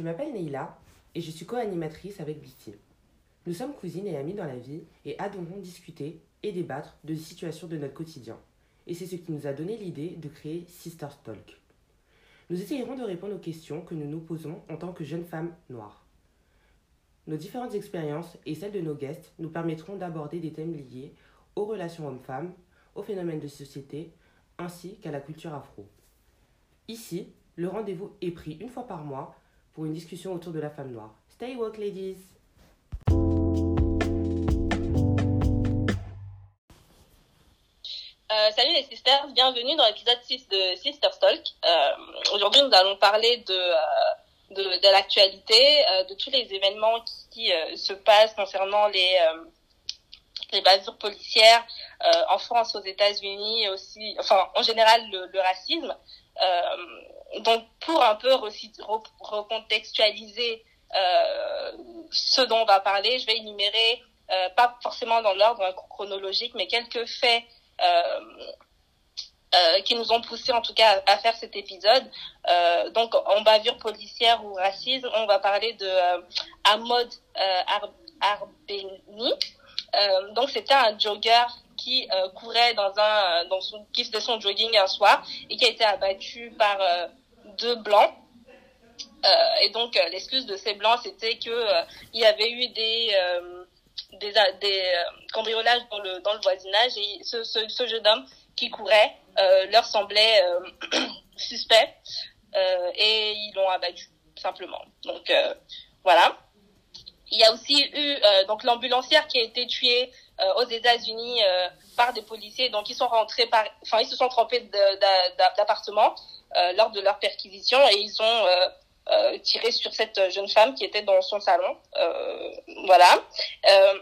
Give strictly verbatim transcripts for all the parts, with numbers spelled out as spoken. Je m'appelle Nayla et je suis co-animatrice avec Blitier. Nous sommes cousines et amies dans la vie et adorons discuter et débattre de situations de notre quotidien. Et c'est ce qui nous a donné l'idée de créer Sisters Talk. Nous essayerons de répondre aux questions que nous nous posons en tant que jeunes femmes noires. Nos différentes expériences et celles de nos guests nous permettront d'aborder des thèmes liés aux relations hommes-femmes, aux phénomènes de société, ainsi qu'à la culture afro. Ici, le rendez-vous est pris une fois par mois pour une discussion autour de la femme noire. Stay woke, ladies! Euh, salut les sisters, bienvenue dans l'épisode six de Sisters Talk. Euh, aujourd'hui, nous allons parler de... Euh... De, de l'actualité, euh, de tous les événements qui, qui euh, se passent concernant les, euh, les bavures policières euh, en France, aux États-Unis, aussi, enfin en général le, le racisme. Euh, donc pour un peu re- recontextualiser euh, ce dont on va parler, je vais énumérer, euh, pas forcément dans l'ordre chronologique, mais quelques faits euh, Euh, qui nous ont poussé en tout cas à, à faire cet épisode. Euh, donc en bavure policière ou racisme, on va parler de euh, Amad euh, Arbeni. Euh, donc c'était un jogger qui euh, courait dans un dans son qui faisait son jogging un soir et qui a été abattu par euh, deux blancs. Euh, et donc euh, l'excuse de ces blancs, c'était que euh, il y avait eu des euh, des, des euh, cambriolages dans le dans le voisinage et ce ce, ce jeune homme qui couraient, euh, leur semblait euh, suspect euh, et ils l'ont abattu, simplement. Donc, euh, voilà. Il y a aussi eu euh, donc, l'ambulancière qui a été tuée euh, aux États-Unis euh, par des policiers. Donc, ils sont rentrés par... Enfin, ils se sont trompés de, de, d'appartement euh, lors de leur perquisition et ils ont euh, euh, tiré sur cette jeune femme qui était dans son salon. Euh, voilà. Euh...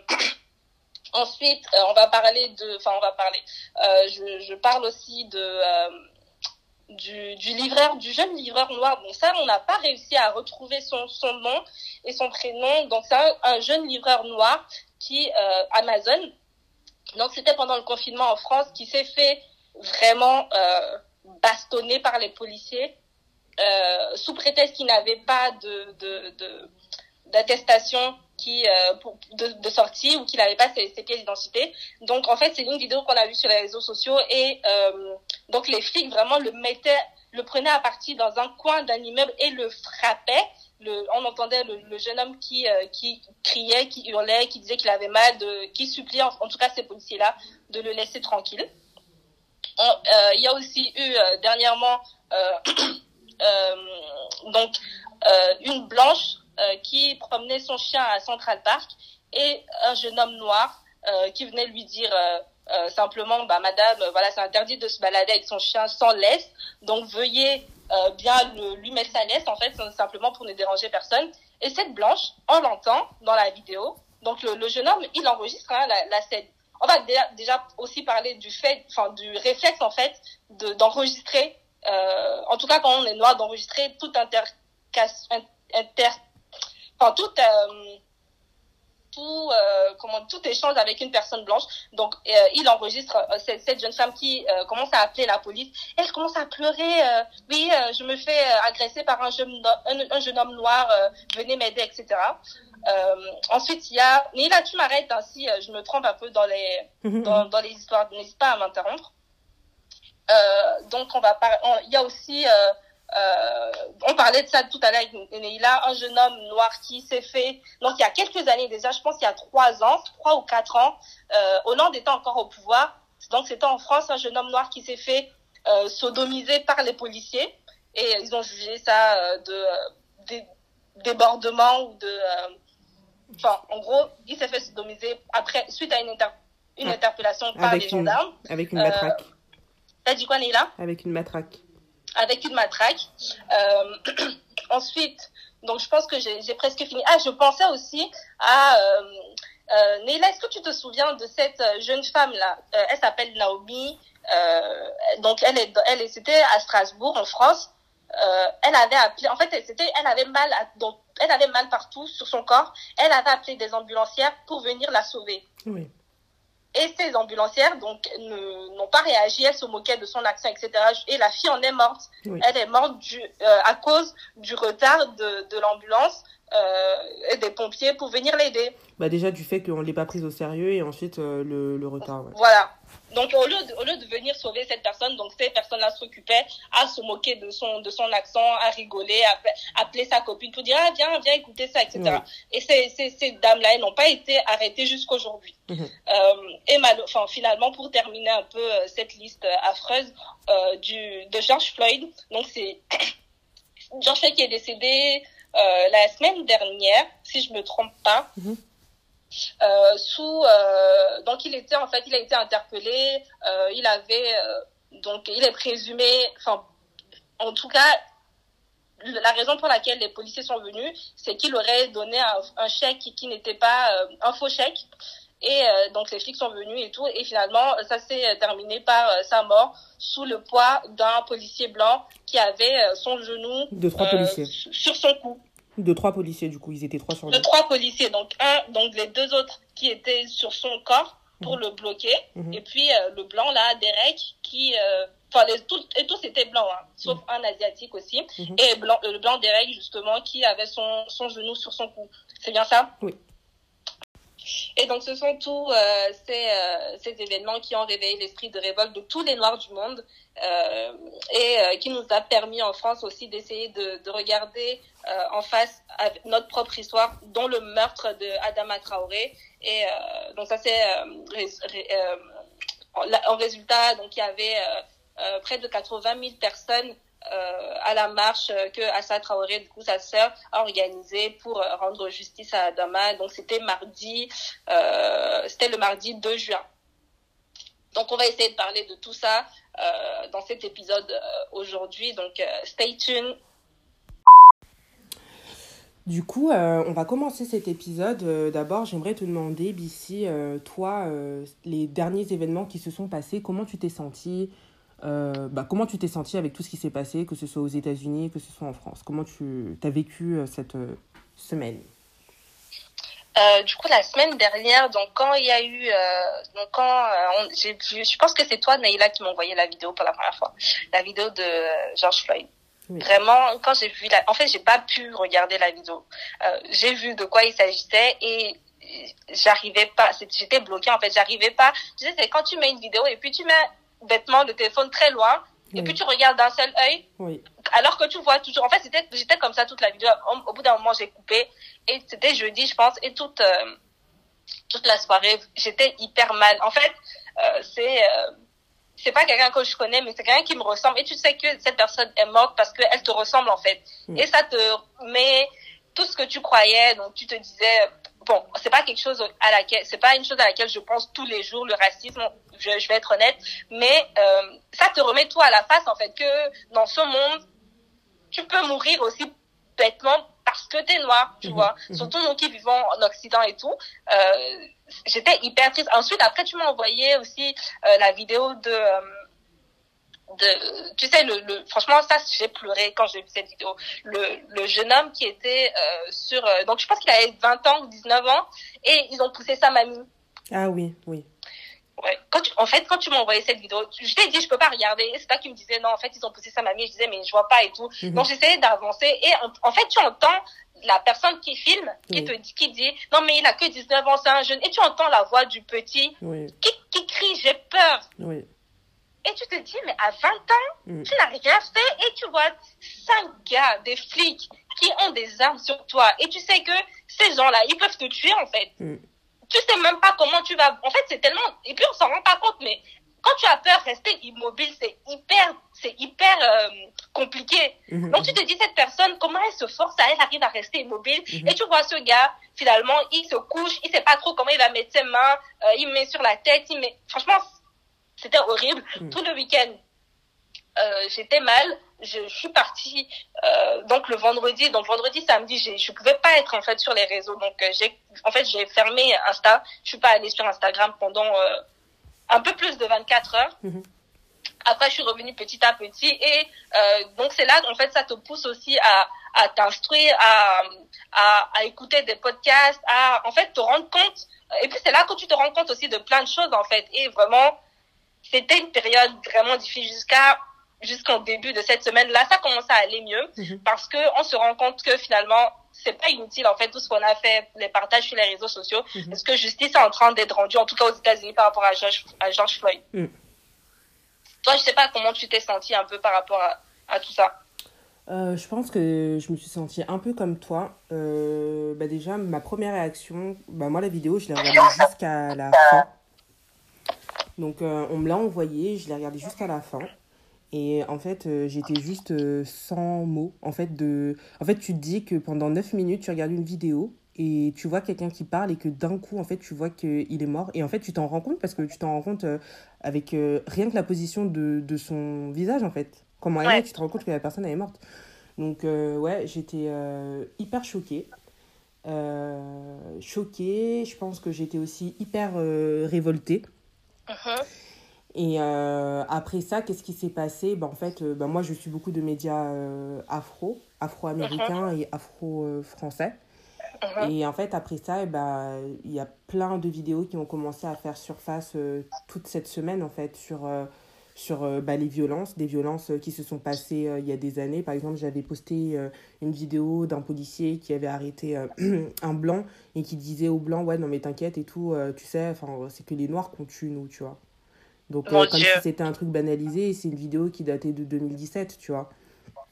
Ensuite, euh, on va parler de, enfin, on va parler. Euh, je, je parle aussi de euh, du, du livreur, du jeune livreur noir. Bon, ça, on n'a pas réussi à retrouver son son nom et son prénom. Donc, c'est un, un jeune livreur noir qui euh, Amazon. Donc, c'était pendant le confinement en France, qui s'est fait vraiment euh, bastonner par les policiers euh, sous prétexte qu'il n'avait pas de de, de d'attestation qui euh, pour, de, de sortie ou qu'il n'avait pas ses, ses pièces d'identité. Donc en fait c'est une vidéo qu'on a vue sur les réseaux sociaux et euh, donc les flics vraiment le mettaient, le prenaient à partie dans un coin d'un immeuble et le frappaient. Le, on entendait le, le jeune homme qui euh, qui criait, qui hurlait, qui disait qu'il avait mal, de, qui suppliait en, en tout cas ces policiers là de le laisser tranquille. Il euh, y a aussi eu euh, dernièrement euh, euh, donc euh, une blanche Euh, qui promenait son chien à Central Park et un jeune homme noir euh, qui venait lui dire euh, euh, simplement bah, « Madame, euh, voilà, c'est interdit de se balader avec son chien sans laisse, donc veuillez euh, bien le, lui mettre sa laisse, en fait, simplement pour ne déranger personne. » Et cette blanche, on l'entend dans la vidéo, donc le, le jeune homme, il enregistre hein, la, la scène. On va d- déjà aussi parler du fait, enfin du réflexe, en fait, de, d'enregistrer, euh, en tout cas quand on est noir, d'enregistrer toute intercasse, inter Enfin, tout, euh, tout, euh, comment, tout échange avec une personne blanche. Donc, euh, il enregistre euh, cette, cette jeune femme qui euh, commence à appeler la police. Elle commence à pleurer. Euh, oui, euh, je me fais agresser par un jeune, un, un jeune homme noir. Euh, venez m'aider, et cetera. Euh, ensuite, il y a... Mais là, tu m'arrêtes hein, si je me trompe un peu dans les, dans, dans les histoires. N'hésite pas à m'interrompre. Euh, donc, on va par... il y a aussi... Euh, Euh, on parlait de ça tout à l'heure avec Nayla, un jeune homme noir qui s'est fait, donc il y a quelques années déjà, je pense il y a trois ans, trois ou quatre ans, euh, Hollande était encore au pouvoir, donc c'était en France, un jeune homme noir qui s'est fait euh, sodomiser par les policiers et ils ont jugé ça euh, de euh, débordement ou de, euh, enfin en gros il s'est fait sodomiser après suite à une, inter- une interpellation ah, par les une, gendarmes. Avec une matraque. Euh, t'as dit quoi Nayla? Avec une matraque. Avec une matraque. Euh, ensuite, donc je pense que j'ai, j'ai presque fini. Ah, je pensais aussi à euh, euh, Nayla. Est-ce que tu te souviens de cette jeune femme là ? euh, Elle s'appelle Naomi. Euh, donc elle est, elle est, c'était à Strasbourg en France. Euh, elle avait appelé. En fait, elle, c'était, elle avait mal. À, donc, elle avait mal partout sur son corps. Elle avait appelé des ambulancières pour venir la sauver. Oui. et ses ambulancières donc ne, n'ont pas réagi, elles se moquaient de son accent, et cetera. Et la fille en est morte. Oui. Elle est morte du, euh, à cause du retard de, de l'ambulance euh, et des pompiers pour venir l'aider. Bah déjà du fait qu'on ne l'ait pas prise au sérieux et ensuite euh, le, le retard. Ouais. Voilà. Donc au lieu, de, au lieu de venir sauver cette personne, donc ces personnes-là s'occupaient à se moquer de son, de son accent, à rigoler, à, à appeler sa copine pour dire « Ah, viens, viens écouter ça, et cetera Ouais. » Et ces, ces, ces dames-là, elles n'ont pas été arrêtées jusqu'aujourd'hui. Mmh. Euh, et mal, enfin, finalement, pour terminer un peu euh, cette liste affreuse euh, du, de George Floyd, donc c'est George Floyd qui est décédé euh, la semaine dernière, si je ne me trompe pas. Mmh. Euh, sous euh, donc il était en fait il a été interpellé euh, il avait euh, donc il est présumé enfin en tout cas la raison pour laquelle les policiers sont venus c'est qu'il aurait donné un, un chèque qui n'était pas euh, un faux chèque et euh, donc les flics sont venus et tout et finalement ça s'est terminé par euh, sa mort sous le poids d'un policier blanc qui avait euh, son genou de trois euh, policiers sur son cou. De trois policiers, du coup, ils étaient trois sur deux. De trois policiers, donc un, donc les deux autres qui étaient sur son corps pour mmh. le bloquer, mmh. et puis euh, le blanc là, Derek, qui, enfin, euh, tous étaient blancs, hein, sauf mmh. un asiatique aussi, mmh. et blanc, le blanc Derek justement qui avait son son genou sur son cou. C'est bien ça ? Oui. Et donc ce sont tous euh, ces, euh, ces événements qui ont réveillé l'esprit de révolte de tous les Noirs du monde euh, et euh, qui nous a permis en France aussi d'essayer de, de regarder euh, en face à notre propre histoire, dont le meurtre de Adama Traoré. Et euh, donc ça c'est euh, ré, ré, euh, en, en résultat, donc il y avait euh, euh, près de quatre-vingt mille personnes Euh, à la marche euh, que Assa Traoré, du coup, sa sœur, a organisée pour euh, rendre justice à Adama. Donc, c'était mardi, euh, c'était le mardi deux juin. Donc, on va essayer de parler de tout ça euh, dans cet épisode euh, aujourd'hui. Donc, euh, stay tuned. Du coup, euh, on va commencer cet épisode. Euh, d'abord, j'aimerais te demander, Bissi, euh, toi, euh, les derniers événements qui se sont passés, comment tu t'es sentie ? Euh, bah, comment tu t'es sentie avec tout ce qui s'est passé, que ce soit aux États-Unis, que ce soit en France ? Comment tu as vécu euh, cette euh, semaine ? euh, Du coup, la semaine dernière, donc quand il y a eu, euh, donc quand euh, on, j'ai vu, je pense que c'est toi, Nayla, qui m'a envoyé la vidéo pour la première fois, la vidéo de euh, George Floyd. Oui. Vraiment, quand j'ai vu la, en fait, j'ai pas pu regarder la vidéo. Euh, j'ai vu de quoi il s'agissait et j'arrivais pas, j'étais bloquée en fait, j'arrivais pas. Tu sais, c'est quand tu mets une vidéo et puis tu mets bêtement le téléphone très loin oui. et puis tu regardes d'un seul œil oui. alors que tu vois toujours, en fait c'était, j'étais comme ça toute la vidéo. Au bout d'un moment j'ai coupé et c'était jeudi je pense et toute euh, toute la soirée j'étais hyper mal en fait. euh, c'est euh, c'est pas quelqu'un que je connais mais c'est quelqu'un qui me ressemble et tu sais que cette personne est morte parce qu'elle te ressemble en fait oui. et ça te met tout ce que tu croyais, donc tu te disais bon, c'est pas quelque chose à laquelle, c'est pas une chose à laquelle je pense tous les jours, le racisme, je, je vais être honnête, mais euh, ça te remet tout à la face en fait, que dans ce monde, tu peux mourir aussi bêtement parce que t'es noir, tu mmh, vois, mmh. surtout nous qui vivons en Occident et tout, euh, j'étais hyper triste. Ensuite, après, tu m'as envoyé aussi euh, la vidéo de... Euh, de tu sais le, le franchement ça j'ai pleuré quand j'ai vu cette vidéo, le le jeune homme qui était euh, sur euh, donc je pense qu'il avait vingt ans ou dix-neuf ans et ils ont poussé sa mamie. Ah oui, oui. Ouais, quand tu, en fait quand tu m'as envoyé cette vidéo, je t'ai dit je peux pas regarder, c'est toi qui me disais non en fait ils ont poussé sa mamie, je disais mais je vois pas et tout. Mm-hmm. Donc j'essayais d'avancer et en, en fait tu entends la personne qui filme qui oui. te dit qui dit non mais il a que dix-neuf ans, c'est un jeune, et tu entends la voix du petit oui. qui qui crie j'ai peur. Oui. Et tu te dis, mais à vingt ans, mmh. tu n'as rien fait. Et tu vois cinq gars, des flics, qui ont des armes sur toi. Et tu sais que ces gens-là, ils peuvent te tuer, en fait. Mmh. Tu sais même pas comment tu vas... En fait, c'est tellement... Et puis, on s'en rend pas compte, mais quand tu as peur, rester immobile, c'est hyper, c'est hyper euh, compliqué. Mmh. Donc, tu te dis, cette personne, comment elle se force à elle arrive à rester immobile. Mmh. Et tu vois ce gars, finalement, il se couche, il sait pas trop comment il va mettre ses mains, euh, il met sur la tête, il met... Franchement... C'était horrible. Mmh. Tout le week-end, euh, j'étais mal. Je, je suis partie euh, donc le vendredi. Donc vendredi, samedi, j'ai, je pouvais pas être en fait sur les réseaux. Donc euh, j'ai, en fait, j'ai fermé Insta. Je suis pas allée sur Instagram pendant euh, un peu plus de vingt-quatre heures. Mmh. Après, je suis revenue petit à petit. Et euh, donc c'est là, en fait, ça te pousse aussi à, à t'instruire, à, à, à écouter des podcasts, à en fait te rendre compte. Et puis c'est là que tu te rends compte aussi de plein de choses en fait. Et vraiment, c'était une période vraiment difficile jusqu'à jusqu'en début de cette semaine. Là, ça commence à aller mieux mm-hmm. parce que on se rend compte que finalement, c'est pas inutile en fait tout ce qu'on a fait, les partages sur les réseaux sociaux, mm-hmm. parce que justice est en train d'être rendue, en tout cas aux États-Unis par rapport à George, à George Floyd. Mm. Toi, je sais pas comment tu t'es sentie un peu par rapport à, à tout ça. Euh, je pense que je me suis sentie un peu comme toi. Euh, bah déjà, ma première réaction, bah moi la vidéo, je l'ai regardée jusqu'à la fin. Donc, euh, on me l'a envoyée, je l'ai regardée jusqu'à la fin. Et en fait, euh, j'étais juste euh, sans mots. En fait, de... en fait, tu te dis que pendant neuf minutes, tu regardes une vidéo et tu vois quelqu'un qui parle et que d'un coup, en fait, tu vois qu'il est mort. Et en fait, tu t'en rends compte parce que tu t'en rends compte euh, avec euh, rien que la position de, de son visage, en fait. Comment elle est, tu te rends compte que la personne, elle est morte. Donc, euh, ouais, j'étais euh, hyper choquée. Euh, choquée, je pense que j'étais aussi hyper euh, révoltée. Uh-huh. Et euh, après ça, qu'est-ce qui s'est passé ? Ben, en fait, euh, ben, moi, je suis beaucoup de médias euh, afro, afro-américains uh-huh. et afro-français. Uh-huh. Et en fait, après ça, il ben, y a plein de vidéos qui ont commencé à faire surface euh, toute cette semaine, en fait, sur... Euh, sur bah, les violences, des violences qui se sont passées euh, il y a des années. Par exemple, j'avais posté euh, une vidéo d'un policier qui avait arrêté euh, un blanc et qui disait aux blancs « Ouais, non mais t'inquiète et tout, euh, tu sais, c'est que les noirs qu'on tue, nous, tu vois. » Donc, euh, comme si c'était un truc banalisé, c'est une vidéo qui datait de deux mille dix-sept, tu vois.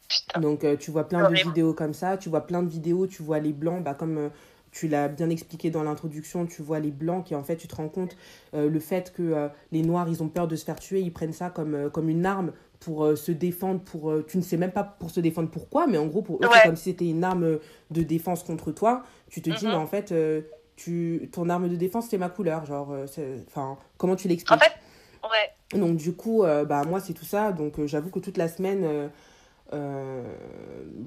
Putain. Donc, euh, tu vois plein Horrible. de vidéos comme ça, tu vois plein de vidéos, tu vois les blancs, bah, comme... Euh, tu l'as bien expliqué dans l'introduction, tu vois les blancs qui, en fait, tu te rends compte euh, le fait que euh, les noirs, ils ont peur de se faire tuer, ils prennent ça comme, euh, comme une arme pour euh, se défendre, pour euh, tu ne sais même pas pour se défendre pourquoi, mais en gros, pour eux, ouais. c'est comme si c'était une arme de défense contre toi. Tu te mm-hmm. dis, mais en fait, euh, tu, ton arme de défense, c'est ma couleur. Genre, enfin, comment tu l'expliques ? En fait, ouais. Donc, du coup, euh, bah, moi, c'est tout ça. Donc, euh, j'avoue que toute la semaine... Euh, Euh,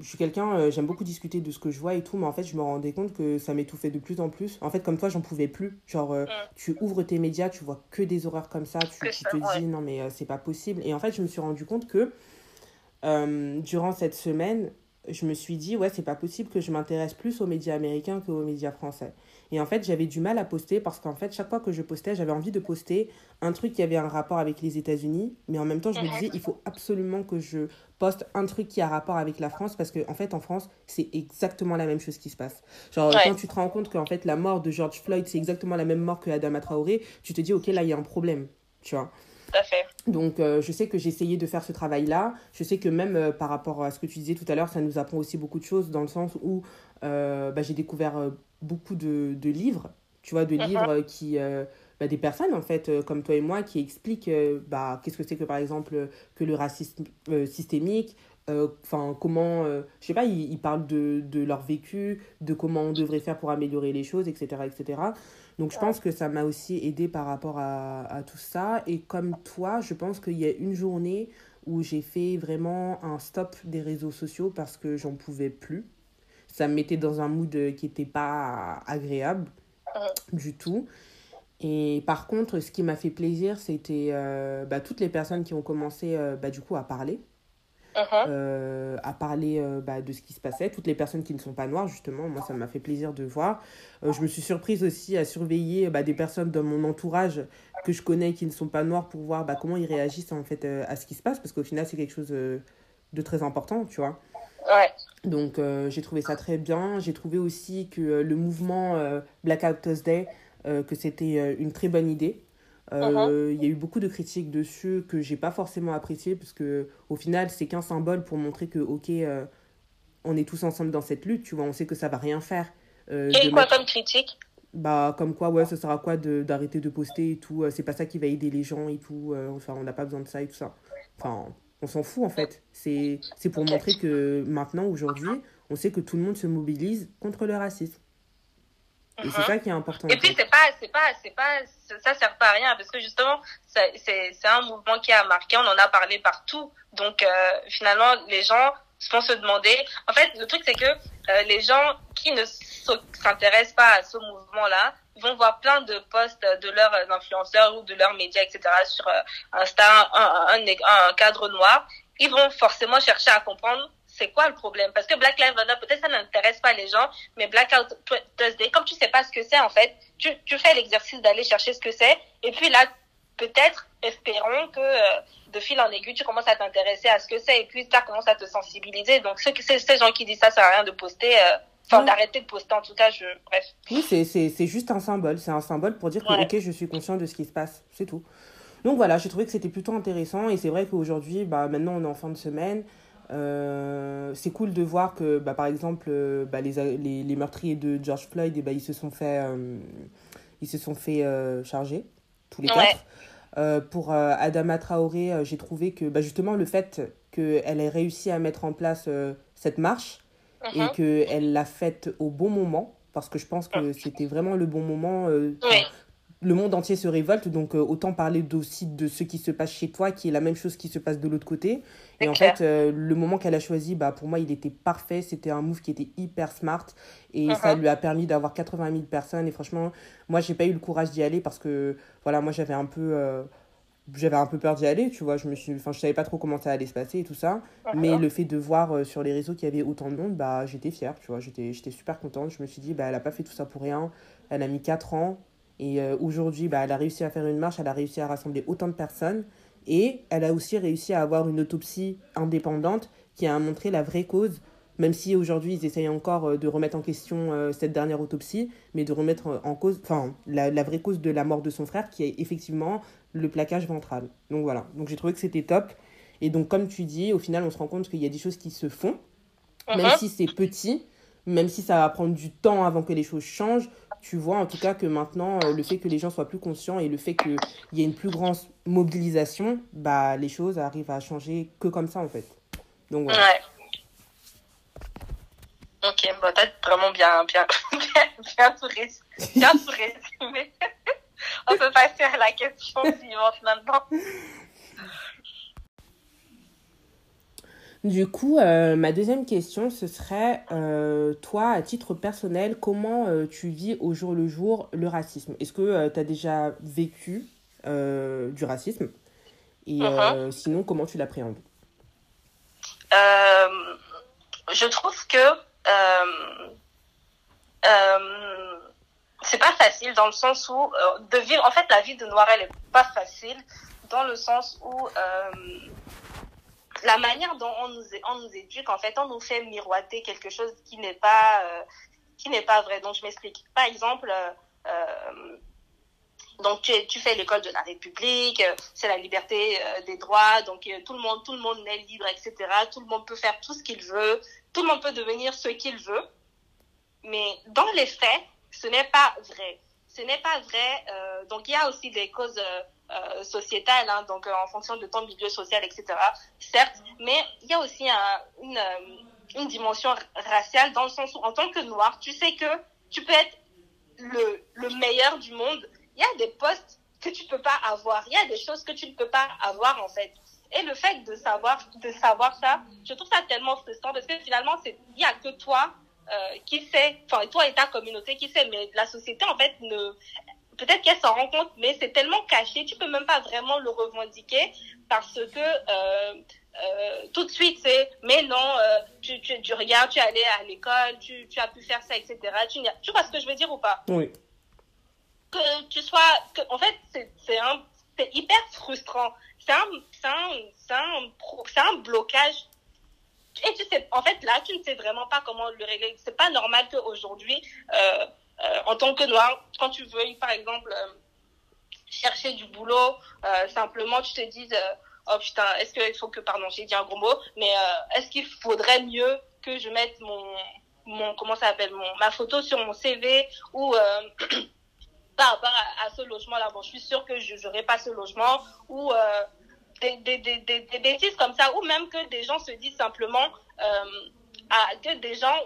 je suis quelqu'un, euh, j'aime beaucoup discuter de ce que je vois et tout, mais en fait je me rendais compte que ça m'étouffait de plus en plus. En fait, comme toi, j'en pouvais plus. Genre, euh, mm. tu ouvres tes médias, tu vois que des horreurs comme ça, tu, tu te ouais. dis non mais euh, c'est pas possible. Et en fait, je me suis rendu compte que euh, durant cette semaine, je me suis dit ouais, c'est pas possible que je m'intéresse plus aux médias américains qu'aux médias français. Et en fait, j'avais du mal à poster parce qu'en fait, chaque fois que je postais, j'avais envie de poster un truc qui avait un rapport avec les États-Unis, mais en même temps, je mm-hmm. me disais il faut absolument que je poste un truc qui a rapport avec la France parce qu'en en fait, en France, c'est exactement la même chose qui se passe. Genre, ouais. quand tu te rends compte qu'en fait, la mort de George Floyd, c'est exactement la même mort que Adama Traoré, tu te dis, OK, là, il y a un problème, tu vois. Tout à fait. Donc, euh, je sais que j'ai essayé de faire ce travail-là. Je sais que même euh, par rapport à ce que tu disais tout à l'heure, ça nous apprend aussi beaucoup de choses dans le sens où euh, bah, j'ai découvert euh, beaucoup de, de livres, tu vois, de mm-hmm. livres qui... Euh, Bah, des personnes, en fait, euh, comme toi et moi, qui expliquent euh, bah, qu'est-ce que c'est que, par exemple, euh, que le racisme euh, systémique, enfin, euh, comment, euh, je sais pas, ils, ils parlent de, de leur vécu, de comment on devrait faire pour améliorer les choses, et cetera, et cetera. Donc, je pense que ça m'a aussi aidée par rapport à, à tout ça. Et comme toi, je pense qu'il y a une journée où j'ai fait vraiment un stop des réseaux sociaux parce que j'en pouvais plus. Ça me mettait dans un mood qui n'était pas agréable du tout. Et par contre, ce qui m'a fait plaisir, c'était euh, bah, toutes les personnes qui ont commencé euh, bah, du coup, à parler. Uh-huh. Euh, à parler euh, bah, de ce qui se passait. Toutes les personnes qui ne sont pas noires, justement. Moi, ça m'a fait plaisir de voir. Euh, je me suis surprise aussi à surveiller bah, des personnes dans mon entourage que je connais qui ne sont pas noires pour voir bah, comment ils réagissent en fait, euh, à ce qui se passe. Parce qu'au final, c'est quelque chose euh, de très important, tu vois. Ouais. Donc, euh, j'ai trouvé ça très bien. J'ai trouvé aussi que euh, le mouvement euh, Blackout Tuesday... Euh, que c'était euh, une très bonne idée. Euh, uh-huh. Il y a eu beaucoup de critiques dessus que j'ai pas forcément appréciées parce que au final c'est qu'un symbole pour montrer que ok euh, on est tous ensemble dans cette lutte, tu vois, on sait que ça va rien faire. Euh, et quoi mettre... comme critique ? Bah comme quoi ouais, ça sert à quoi de, d'arrêter de poster et tout, euh, c'est pas ça qui va aider les gens et tout, euh, enfin on n'a pas besoin de ça et tout ça. Enfin on s'en fout en fait. C'est c'est pour okay. montrer que maintenant aujourd'hui on sait que tout le monde se mobilise contre le racisme. Et c'est ça qui est important. Et puis, c'est pas, c'est pas, c'est pas, c'est, ça sert pas à rien parce que justement, ça, c'est, c'est un mouvement qui a marqué, on en a parlé partout. Donc, euh, finalement, les gens vont se demander. En fait, le truc, c'est que euh, les gens qui ne s'intéressent pas à ce mouvement-là vont voir plein de posts de leurs influenceurs ou de leurs médias, et cetera, sur euh, Insta, un, un, un cadre noir. Ils vont forcément chercher à comprendre c'est quoi le problème? Parce que Black Lives Matter, peut-être ça n'intéresse pas les gens, mais Blackout Tuesday, comme tu sais pas ce que c'est, en fait, tu, tu fais l'exercice d'aller chercher ce que c'est, et puis là, peut-être, espérons que euh, de fil en aiguille, tu commences à t'intéresser à ce que c'est, et puis ça commence à te sensibiliser. Donc, ceux, ces, ces gens qui disent ça, ça sert à rien de poster, euh, enfin, ouais. d'arrêter de poster, en tout cas, je, bref. Oui, c'est, c'est, c'est juste un symbole, c'est un symbole pour dire ouais. que, ok, je suis conscient de ce qui se passe, c'est tout. Donc voilà, j'ai trouvé que c'était plutôt intéressant et c'est vrai qu'aujourd'hui, bah, maintenant on est en fin de semaine, euh, c'est cool de voir que bah, par exemple bah, les, les, les meurtriers de George Floyd, et bah, ils se sont fait, euh, ils se sont fait euh, charger, tous les ouais. quatre. Euh, pour euh, Adama Traoré, euh, j'ai trouvé que bah, justement le fait qu'elle ait réussi à mettre en place euh, cette marche uh-huh. et qu'elle l'a faite au bon moment, parce que je pense que c'était vraiment le bon moment. Euh, ouais. Le monde entier se révolte, donc euh, autant parler aussi de ce qui se passe chez toi, qui est la même chose qui se passe de l'autre côté. C'est et en clair. fait, euh, le moment qu'elle a choisi, bah, pour moi, il était parfait. C'était un move qui était hyper smart et uh-huh. ça lui a permis d'avoir quatre-vingt mille personnes. Et franchement, moi, j'ai pas eu le courage d'y aller parce que, voilà, moi, j'avais un peu... Euh, j'avais un peu peur d'y aller, tu vois. Je me suis... Enfin, je savais pas trop comment ça allait se passer et tout ça. Uh-huh. Mais le fait de voir euh, sur les réseaux qu'il y avait autant de monde, bah, j'étais fière, tu vois. J'étais, j'étais super contente. Je me suis dit, bah, elle a pas fait tout ça pour rien. Elle a mis quatre ans. Et euh, aujourd'hui, bah, elle a réussi à faire une marche, elle a réussi à rassembler autant de personnes. Et elle a aussi réussi à avoir une autopsie indépendante qui a montré la vraie cause, même si aujourd'hui, ils essayent encore de remettre en question euh, cette dernière autopsie, mais de remettre en cause, enfin, la, la vraie cause de la mort de son frère, qui est effectivement le plaquage ventral. Donc voilà, donc j'ai trouvé que c'était top. Et donc, comme tu dis, au final, on se rend compte qu'il y a des choses qui se font, uh-huh. même si c'est petit, même si ça va prendre du temps avant que les choses changent. Tu vois, en tout cas, que maintenant, le fait que les gens soient plus conscients et le fait qu'il y ait une plus grande mobilisation, bah, les choses arrivent à changer que comme ça, en fait. Donc, voilà. Ouais. Ok, bah, t'as vraiment bien, bien, bien, bien tout résumé. Bien tout résumé. On peut passer à la question suivante maintenant. Du coup, euh, ma deuxième question, ce serait, euh, toi, à titre personnel, comment euh, tu vis au jour le jour le racisme? Est-ce que euh, tu as déjà vécu euh, du racisme? Et uh-huh. euh, sinon, comment tu l'appréhendes? euh, Je trouve que euh, euh, c'est pas facile dans le sens où, euh, de vivre, en fait, la vie de Noir, elle est pas facile dans le sens où... Euh, la manière dont on nous, on nous éduque, en fait, on nous fait miroiter quelque chose qui n'est pas, euh, qui n'est pas vrai. Donc, je m'explique. Par exemple, euh, donc tu, es, tu fais l'école de la République, c'est la liberté euh, des droits, donc euh, tout le monde, tout le monde est libre, et cetera. Tout le monde peut faire tout ce qu'il veut, tout le monde peut devenir ce qu'il veut. Mais dans les faits, ce n'est pas vrai. Ce n'est pas vrai. Euh, donc, il y a aussi des causes... Euh, Euh, sociétale, hein, donc euh, en fonction de ton milieu social, et cetera, certes, mais il y a aussi un, une, euh, une dimension raciale dans le sens où, en tant que noir, tu sais que tu peux être le, le meilleur du monde. Il y a des postes que tu ne peux pas avoir, il y a des choses que tu ne peux pas avoir, en fait. Et le fait de savoir, de savoir ça, je trouve ça tellement frustrant parce que finalement, il n'y a que toi euh, qui sais, enfin, toi et ta communauté qui sais, mais la société, en fait, ne... Peut-être qu'elle s'en rend compte, mais c'est tellement caché, tu peux même pas vraiment le revendiquer parce que euh, euh, tout de suite, c'est « mais non, euh, tu, tu, tu regardes, tu es allé à l'école, tu, tu as pu faire ça, et cetera » Tu, tu vois ce que je veux dire ou pas? Oui. Que tu sois... Que, en fait, c'est, c'est, un, c'est hyper frustrant. C'est un, c'est, un, c'est, un, c'est un blocage. Et tu sais, en fait, là, tu ne sais vraiment pas comment le régler. C'est pas normal qu'aujourd'hui... Euh, Euh, en tant que noir, quand tu veux, par exemple, euh, chercher du boulot, euh, simplement, tu te dis, euh, oh putain, est-ce qu'il faut que, pardon, j'ai dit un gros mot, mais euh, est-ce qu'il faudrait mieux que je mette mon, mon comment ça s'appelle, mon, ma photo sur mon C V ou euh, par rapport à, à ce logement-là, bon, je suis sûre que je n'aurai pas ce logement ou euh, des, des, des, des, des bêtises comme ça, ou même que des gens se disent simplement, euh, à, que des gens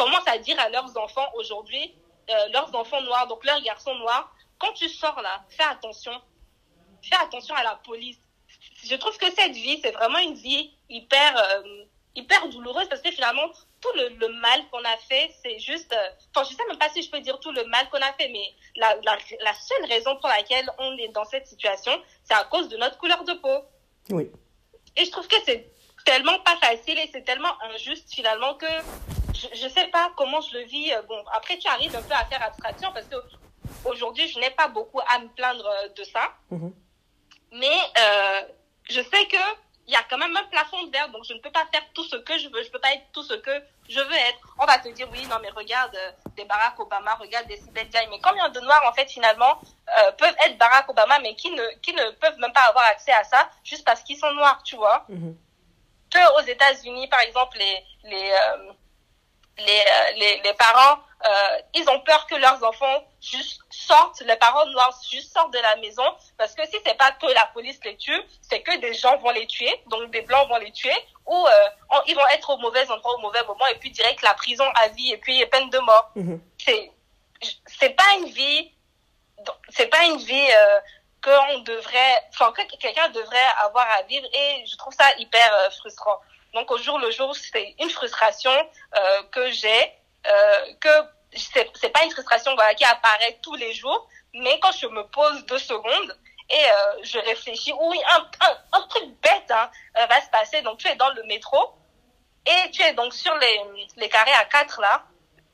commencent à dire à leurs enfants aujourd'hui, Euh, leurs enfants noirs, donc leurs garçons noirs, quand tu sors là, fais attention. Fais attention à la police. Je trouve que cette vie, c'est vraiment une vie hyper, euh, hyper douloureuse parce que finalement, tout le, le mal qu'on a fait, c'est juste... Enfin, euh, je ne sais même pas si je peux dire tout le mal qu'on a fait, mais la, la, la seule raison pour laquelle on est dans cette situation, c'est à cause de notre couleur de peau. Oui. Et je trouve que c'est tellement pas facile et c'est tellement injuste finalement que je ne sais pas comment je le vis. Bon, après tu arrives un peu à faire abstraction parce qu'aujourd'hui je n'ai pas beaucoup à me plaindre de ça. Mmh. Mais euh, je sais que il y a quand même un plafond de verre, donc je ne peux pas faire tout ce que je veux, je ne peux pas être tout ce que je veux être. On va te dire, oui, non mais regarde euh, des Barack Obama, regarde des Sibeth Diaye, mais combien de Noirs en fait finalement euh, peuvent être Barack Obama, mais qui ne, qui ne peuvent même pas avoir accès à ça, juste parce qu'ils sont Noirs, tu vois. Mm-hmm. Que aux États-Unis par exemple, les, les, euh, les, euh, les, les parents, euh, ils ont peur que leurs enfants juste sortent, les parents noirs juste sortent de la maison, parce que si c'est pas que la police les tue, c'est que des gens vont les tuer, donc des blancs vont les tuer, ou euh, on, ils vont être au mauvais endroit au mauvais moment, et puis direct la prison à vie, et puis peine de mort. Mmh. C'est, c'est pas une vie, c'est pas une vie euh, que on devrait, enfin que quelqu'un devrait avoir à vivre, et je trouve ça hyper euh, frustrant. Donc au jour le jour, c'est une frustration euh, que j'ai, euh, que C'est, c'est pas une frustration voilà, qui apparaît tous les jours, mais quand je me pose deux secondes et euh, je réfléchis, oui, un, un, un truc bête hein, va se passer. Donc, tu es dans le métro et tu es donc sur les, les carrés à quatre là.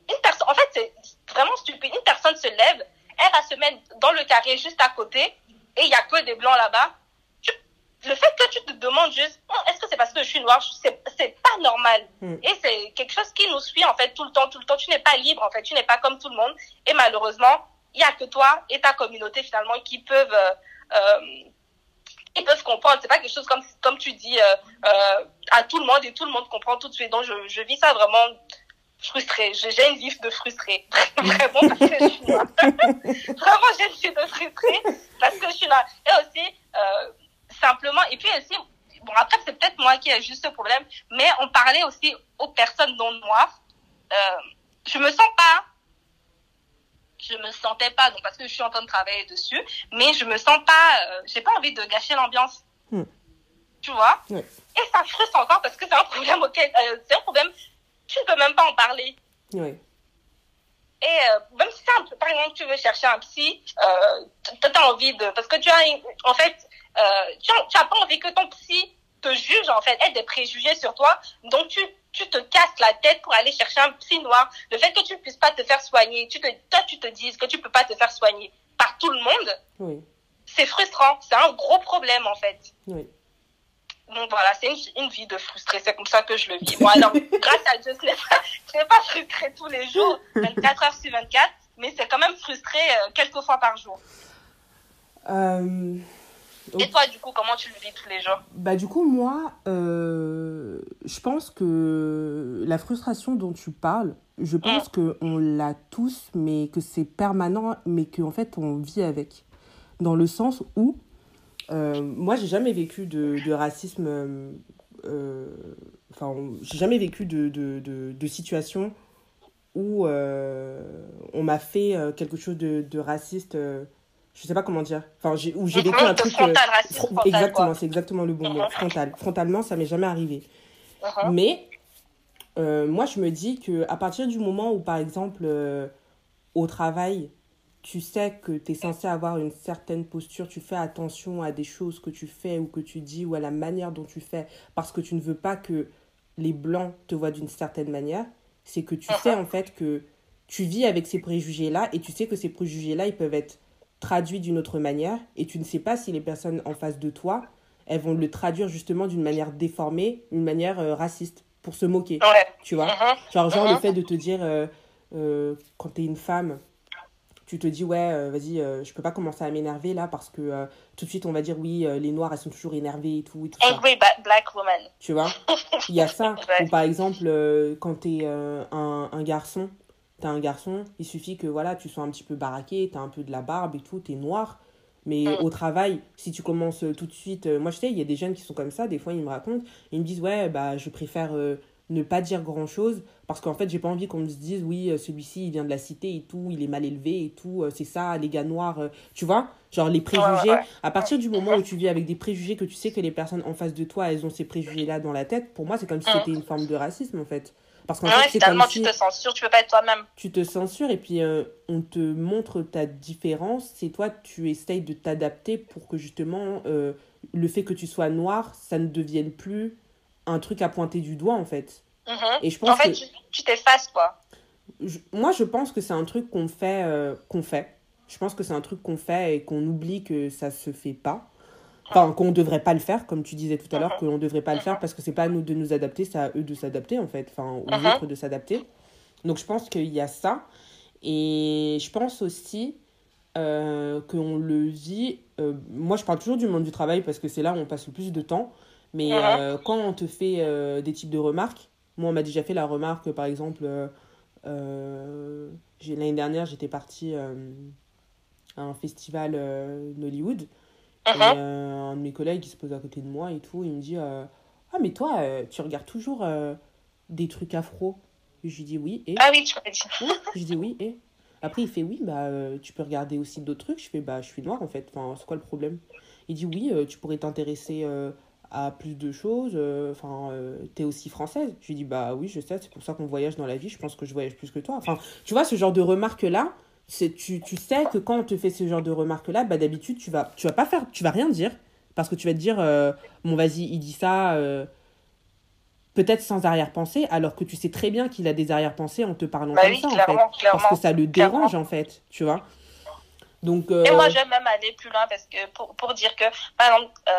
Une personne, en fait, c'est vraiment stupide. Une personne se lève, elle va se mettre dans le carré juste à côté et il n'y a que des blancs là-bas. Tu, le fait que tu te demandes juste, oh, est-ce que c'est parce que je suis noire, c'est, c'est pas normal. Mm. Et c'est quelque chose qui nous suit, en fait, tout le temps, tout le temps. Tu n'es pas libre, en fait. Tu n'es pas comme tout le monde. Et malheureusement, il n'y a que toi et ta communauté, finalement, qui peuvent, euh, euh, qui peuvent comprendre. C'est pas quelque chose comme, comme tu dis, euh, euh, à tout le monde et tout le monde comprend tout de suite. Donc, je, je vis ça vraiment frustrée. J'ai une vie de frustrée. Vraiment, parce que je suis noire. Vraiment, j'ai une vie de frustrée parce que je suis noire. Et aussi, euh, simplement, et puis aussi, bon après c'est peut-être moi qui ai juste ce problème, mais on parlait aussi aux personnes non noires, euh, je me sens pas, je me sentais pas, donc parce que je suis en train de travailler dessus, mais je me sens pas, euh, j'ai pas envie de gâcher l'ambiance, mmh. tu vois, mmh. et ça frustre encore parce que c'est un problème auquel, euh, c'est un problème, tu ne peux même pas en parler. Mmh. Et euh, même si c'est un peu, par exemple, tu veux chercher un psy, euh, t'as envie de, parce que tu as, une, en fait, euh, tu n'as pas envie que ton psy te juge, en fait, ait des préjugés sur toi, donc tu, tu te casses la tête pour aller chercher un psy noir. Le fait que tu ne puisses pas te faire soigner, tu te, toi, tu te dises que tu ne peux pas te faire soigner par tout le monde, oui. c'est frustrant, c'est un gros problème, en fait. Oui. Donc voilà, c'est une, une vie de frustré, c'est comme ça que je le vis. Bon alors, grâce à Dieu, je n'ai pas, je n'ai pas frustré tous les jours, vingt-quatre heures sur vingt-quatre, mais c'est quand même frustré euh, quelques fois par jour. Euh... Et toi, du coup, comment tu le vis tous les jours ? Bah du coup, moi, euh, je pense que la frustration dont tu parles, je pense mmh. qu'on l'a tous, mais que c'est permanent, mais qu'en fait, on vit avec. Dans le sens où, Euh, moi, j'ai jamais vécu de, de racisme. Euh, euh, enfin, j'ai jamais vécu de, de, de, de situation où euh, on m'a fait quelque chose de, de raciste. Euh, je sais pas comment dire. Enfin, j'ai, où j'ai vécu mm-hmm, un truc. Frontal, euh, raciste, fr- frontal, exactement, quoi. C'est exactement le bon mm-hmm. mot. Frontal. Frontalement, ça m'est jamais arrivé. Mm-hmm. Mais euh, moi, je me dis que à partir du moment où, par exemple, euh, au travail, tu sais que tu es censé avoir une certaine posture, tu fais attention à des choses que tu fais ou que tu dis ou à la manière dont tu fais parce que tu ne veux pas que les Blancs te voient d'une certaine manière, c'est que tu uh-huh. sais en fait que tu vis avec ces préjugés-là et tu sais que ces préjugés-là, ils peuvent être traduits d'une autre manière et tu ne sais pas si les personnes en face de toi, elles vont le traduire justement d'une manière déformée, une manière euh, raciste, pour se moquer, ouais. tu vois. Uh-huh. Genre, genre uh-huh. le fait de te dire, euh, euh, quand tu es une femme, tu te dis, ouais, euh, vas-y, euh, je peux pas commencer à m'énerver là parce que euh, tout de suite, on va dire, oui, euh, les Noirs, elles sont toujours énervées et tout. Et tout Angry ça. Black woman. Tu vois ? Il y a ça. Ou par exemple, euh, quand t'es euh, un, un garçon, t'as un garçon, il suffit que voilà, tu sois un petit peu baraqué, t'as un peu de la barbe et tout, t'es noir. Mais mm. au travail, si tu commences tout de suite... Euh, moi, je sais, il y a des jeunes qui sont comme ça, des fois, ils me racontent, ils me disent, ouais, bah, je préfère... Euh, ne pas dire grand-chose, parce qu'en fait, j'ai pas envie qu'on me dise, oui, celui-ci, il vient de la cité et tout, il est mal élevé et tout, c'est ça, les gars noirs, tu vois ? Genre, les préjugés, ouais, ouais, ouais. à partir du moment où tu vis avec des préjugés, que tu sais que les personnes en face de toi, elles ont ces préjugés-là dans la tête, pour moi, c'est comme si mmh. c'était une forme de racisme, en fait. Parce qu'en ouais, fait, c'est finalement, comme si... tu te censures, tu peux pas être toi-même. Tu te censures, et puis euh, on te montre ta différence, et toi, tu essayes de t'adapter pour que, justement, euh, le fait que tu sois noir, ça ne devienne plus... un truc à pointer du doigt, en fait. Mm-hmm. Et je pense en fait, que... tu, tu t'effaces, quoi. Je, moi, je pense que c'est un truc qu'on fait, euh, qu'on fait. Je pense que c'est un truc qu'on fait et qu'on oublie que ça se fait pas. Enfin, qu'on ne devrait pas le faire, comme tu disais tout à l'heure, qu'on ne devrait pas le faire parce que ce n'est pas à nous de nous adapter, c'est à eux de s'adapter, en fait. Enfin, aux uh-huh. autres de s'adapter. Donc, je pense qu'il y a ça. Et je pense aussi euh, qu'on le vit... Euh, moi, je parle toujours du monde du travail parce que c'est là où on passe le plus de temps. Mais uh-huh. euh, quand on te fait euh, des types de remarques... Moi, on m'a déjà fait la remarque, par exemple... Euh, euh, j'ai, l'année dernière, j'étais partie euh, à un festival euh, d'Hollywood. Et euh, un de mes collègues, il se pose à côté de moi et tout, il me dit euh, « Ah, mais toi, euh, tu regardes toujours euh, des trucs afro ?» Je lui dis « Oui, et ?» Ah oui, tu m'as dit. Je lui dis « Oui, et ?» Après, il fait « Oui, bah euh, tu peux regarder aussi d'autres trucs. » Je fais « Bah, je suis noire, en fait. Enfin, c'est quoi le problème ?» Il dit « Oui, euh, tu pourrais t'intéresser euh, à plus de choses. Enfin, euh, euh, t'es aussi française. » Je lui dis « Bah oui, je sais, c'est pour ça qu'on voyage dans la vie. Je pense que je voyage plus que toi. » Enfin, tu vois, ce genre de remarques-là, c'est, tu, tu sais que quand on te fait ce genre de remarques-là, bah, d'habitude, tu vas, tu vas pas faire, tu vas rien dire. Parce que tu vas te dire, euh, bon, vas-y, il dit ça, euh, peut-être sans arrière-pensée, alors que tu sais très bien qu'il a des arrière-pensées en te parlant bah comme oui, ça, en fait. Clairement. Parce que ça le dérange, clairement. En fait, tu vois. Donc, euh... Et moi, j'aime même aller plus loin, parce que pour, pour dire que, par exemple, euh,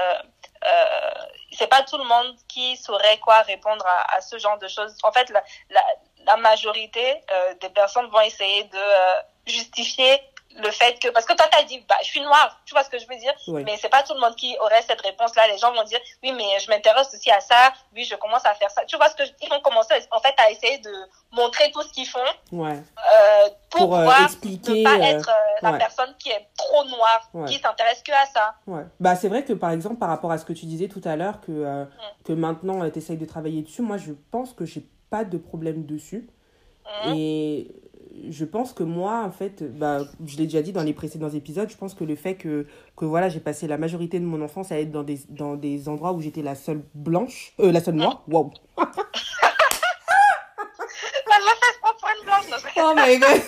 euh, c'est pas tout le monde qui saurait quoi répondre à, à ce genre de choses. En fait, la, la, la majorité euh, des personnes vont essayer de... Euh, justifier le fait que... Parce que toi, t'as dit, bah, je suis noire, tu vois ce que je veux dire, oui. Mais c'est pas tout le monde qui aurait cette réponse-là. Les gens vont dire, oui, mais je m'intéresse aussi à ça, oui, je commence à faire ça. Tu vois ce que je... Ils vont commencer, en fait, à essayer de montrer tout ce qu'ils font ouais. euh, pour, pour pouvoir euh, expliquer, ne pas euh... être euh, la ouais. personne qui est trop noire, ouais. qui s'intéresse que à ça. Ouais. Bah, c'est vrai que, par exemple, par rapport à ce que tu disais tout à l'heure, que, euh, mmh. que maintenant, t'essayes de travailler dessus, moi, je pense que j'ai pas de problème dessus. Mmh. Et... je pense que moi, en fait, bah, je l'ai déjà dit dans les précédents épisodes, je pense que le fait que, que voilà, j'ai passé la majorité de mon enfance à être dans des, dans des endroits où j'étais la seule blanche... Euh, la seule noire Waouh wow. Oh my God.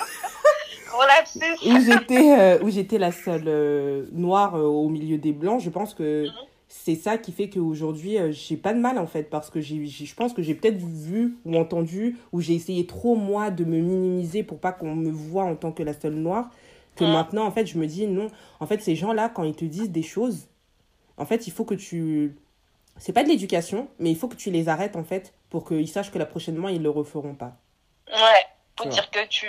Où j'étais, euh, où j'étais la seule euh, noire euh, au milieu des blancs, je pense que c'est ça qui fait qu'aujourd'hui, euh, j'ai pas de mal, en fait, parce que j'ai, j'ai, je pense que j'ai peut-être vu ou entendu, ou j'ai essayé trop, moi, de me minimiser pour pas qu'on me voie en tant que la seule noire, que mmh. maintenant, en fait, je me dis, non, en fait, ces gens-là, quand ils te disent des choses, en fait, il faut que tu... C'est pas de l'éducation, mais il faut que tu les arrêtes, en fait, pour qu'ils sachent que, là, prochainement, ils le referont pas. Ouais, pour dire que tu...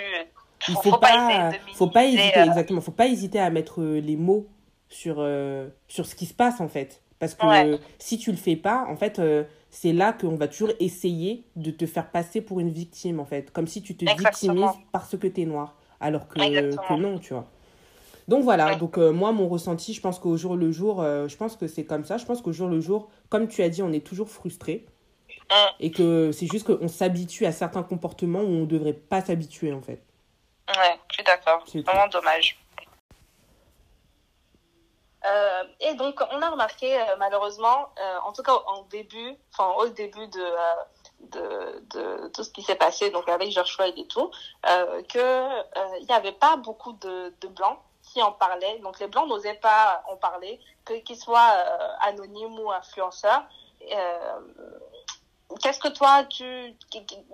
Il faut, faut pas, pas essayer de minimiser... Faut pas hésiter, euh... exactement. Faut pas hésiter à mettre les mots sur, euh, sur ce qui se passe, en fait. Parce que ouais. euh, si tu le fais pas, en fait, euh, c'est là qu'on va toujours essayer de te faire passer pour une victime, en fait. Comme si tu te Exactement. victimises parce que t'es noire. Alors que, que non, tu vois. Donc voilà, ouais. donc, euh, moi, mon ressenti, je pense qu'au jour le jour, euh, je pense que c'est comme ça. Je pense qu'au jour le jour, comme tu as dit, on est toujours frustré. Mmh. Et que c'est juste qu'on s'habitue à certains comportements où on ne devrait pas s'habituer, en fait. Ouais, je suis d'accord. C'est vraiment tout. Dommage. Euh, et donc, on a remarqué, euh, malheureusement, euh, en tout cas en début, enfin, au début de, euh, de, de tout ce qui s'est passé, donc avec George Floyd et tout, euh, qu'il n'y euh, avait pas beaucoup de, de Blancs qui en parlaient. Donc, les Blancs n'osaient pas en parler, que, qu'ils soient euh, anonymes ou influenceurs. Euh, qu'est-ce que toi, tu,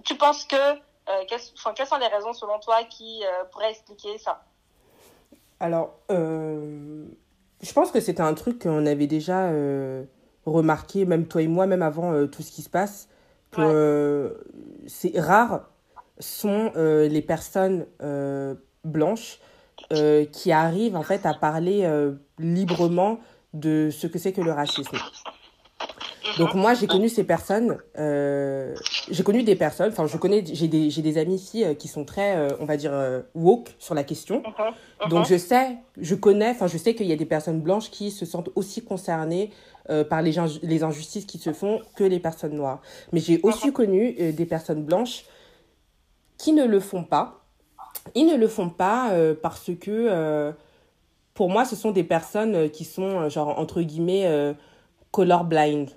tu penses que... Euh, enfin, quelles sont les raisons, selon toi, qui euh, pourraient expliquer ça ? Alors... Euh... Je pense que c'était un truc qu'on avait déjà euh, remarqué, même toi et moi, même avant euh, tout ce qui se passe, que ouais. euh, c'est rare sont euh, les personnes euh, blanches euh, qui arrivent en fait à parler euh, librement de ce que c'est que le racisme. Donc moi, j'ai connu ces personnes, euh, j'ai connu des personnes, enfin je connais, j'ai des, j'ai des amis ici euh, qui sont très, euh, on va dire, euh, woke sur la question. Uh-huh, uh-huh. Donc je sais, je connais, enfin je sais qu'il y a des personnes blanches qui se sentent aussi concernées euh, par les, inj- les injustices qui se font que les personnes noires. Mais j'ai aussi uh-huh. connu euh, des personnes blanches qui ne le font pas. Ils ne le font pas euh, parce que, euh, pour moi, ce sont des personnes qui sont, genre, entre guillemets, euh, colorblind.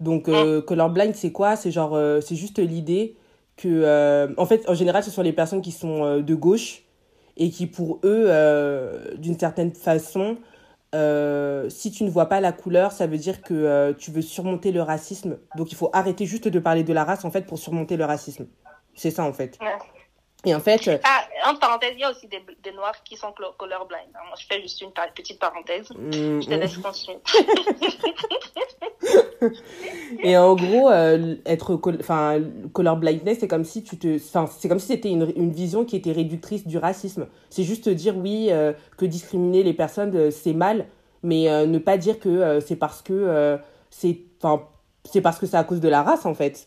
Donc, euh, colorblind, c'est quoi ? C'est genre, euh, c'est juste l'idée que... Euh, en fait, en général, ce sont les personnes qui sont euh, de gauche et qui, pour eux, euh, d'une certaine façon, Euh, si tu ne vois pas la couleur, ça veut dire que euh, tu veux surmonter le racisme. Donc, il faut arrêter juste de parler de la race, en fait, pour surmonter le racisme. C'est ça, en fait. Ouais. Et en fait... Euh... Ah, en parenthèse, il y a aussi des, des Noirs qui sont colorblind. Hein. Moi, je fais juste une par- petite parenthèse. Mmh, je te laisse mmh. continuer. Et en gros, euh, être col- colorblindness, c'est comme si tu te... c'est comme si c'était une, une vision qui était réductrice du racisme. C'est juste dire, oui, euh, que discriminer les personnes, euh, c'est mal, mais euh, ne pas dire que euh, c'est parce que euh, c'est, c'est parce que c'est à cause de la race, en fait.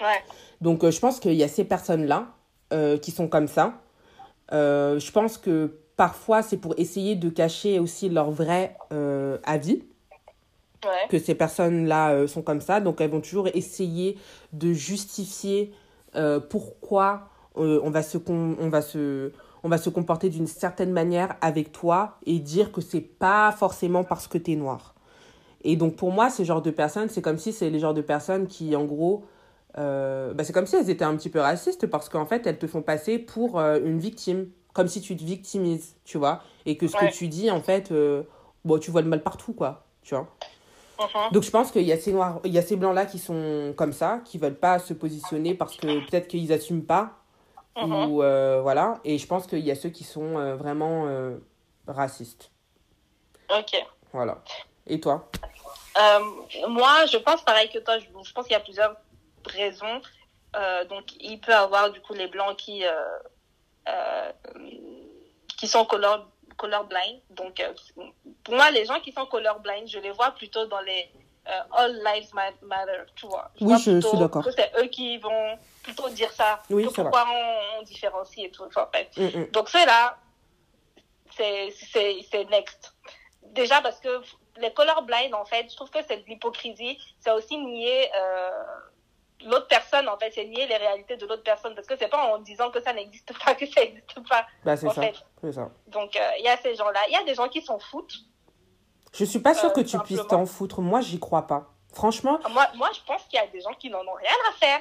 Ouais. Donc, euh, je pense qu'il y a ces personnes-là, Euh, qui sont comme ça. Euh, je pense que parfois, c'est pour essayer de cacher aussi leur vrai euh, avis, ouais. que ces personnes-là euh, sont comme ça. Donc, elles vont toujours essayer de justifier euh, pourquoi euh, on, va se com- on, va se, on va se comporter d'une certaine manière avec toi et dire que c'est pas forcément parce que t'es noire. Et donc, pour moi, ce genre de personnes, c'est comme si c'est les genres de personnes qui, en gros... Euh, bah c'est comme si elles étaient un petit peu racistes parce qu'en fait, elles te font passer pour euh, une victime, comme si tu te victimises, tu vois, et que ce ouais. que tu dis, en fait, euh, bon, tu vois le mal partout, quoi, tu vois. Uh-huh. Donc, je pense qu'il y a ces noirs, il y a ces blancs-là qui sont comme ça, qui veulent pas se positionner parce que peut-être qu'ils n'assument pas, uh-huh. ou euh, voilà, et je pense qu'il y a ceux qui sont euh, vraiment euh, racistes. Ok. Voilà. Et toi ? euh, Moi, je pense pareil que toi, je, je pense qu'il y a plusieurs... raison. Euh, donc, il peut avoir, du coup, les Blancs qui, euh, euh, qui sont color, colorblind. Donc, euh, pour moi, les gens qui sont colorblind, je les vois plutôt dans les euh, All Lives Matter, tu vois. Je oui, vois je plutôt, suis d'accord. C'est eux qui vont plutôt dire ça. Oui, c'est pourquoi on, on différencie et tout. Enfin, bref. Mm-hmm. Donc, ceux-là, c'est, c'est, c'est next. Déjà, parce que les colorblind, en fait, je trouve que c'est de l'hypocrisie. C'est aussi nier... Euh, l'autre personne, en fait, c'est nier les réalités de l'autre personne. Parce que c'est pas en disant que ça n'existe pas, que ça n'existe pas. Bah, c'est, en ça. Fait. C'est ça. Donc, il euh, y a ces gens-là. Il y a des gens qui s'en foutent. Je suis pas sûre euh, que tu simplement. puisses t'en foutre. Moi, j'y crois pas. Franchement. Moi, moi, je pense qu'il y a des gens qui n'en ont rien à faire.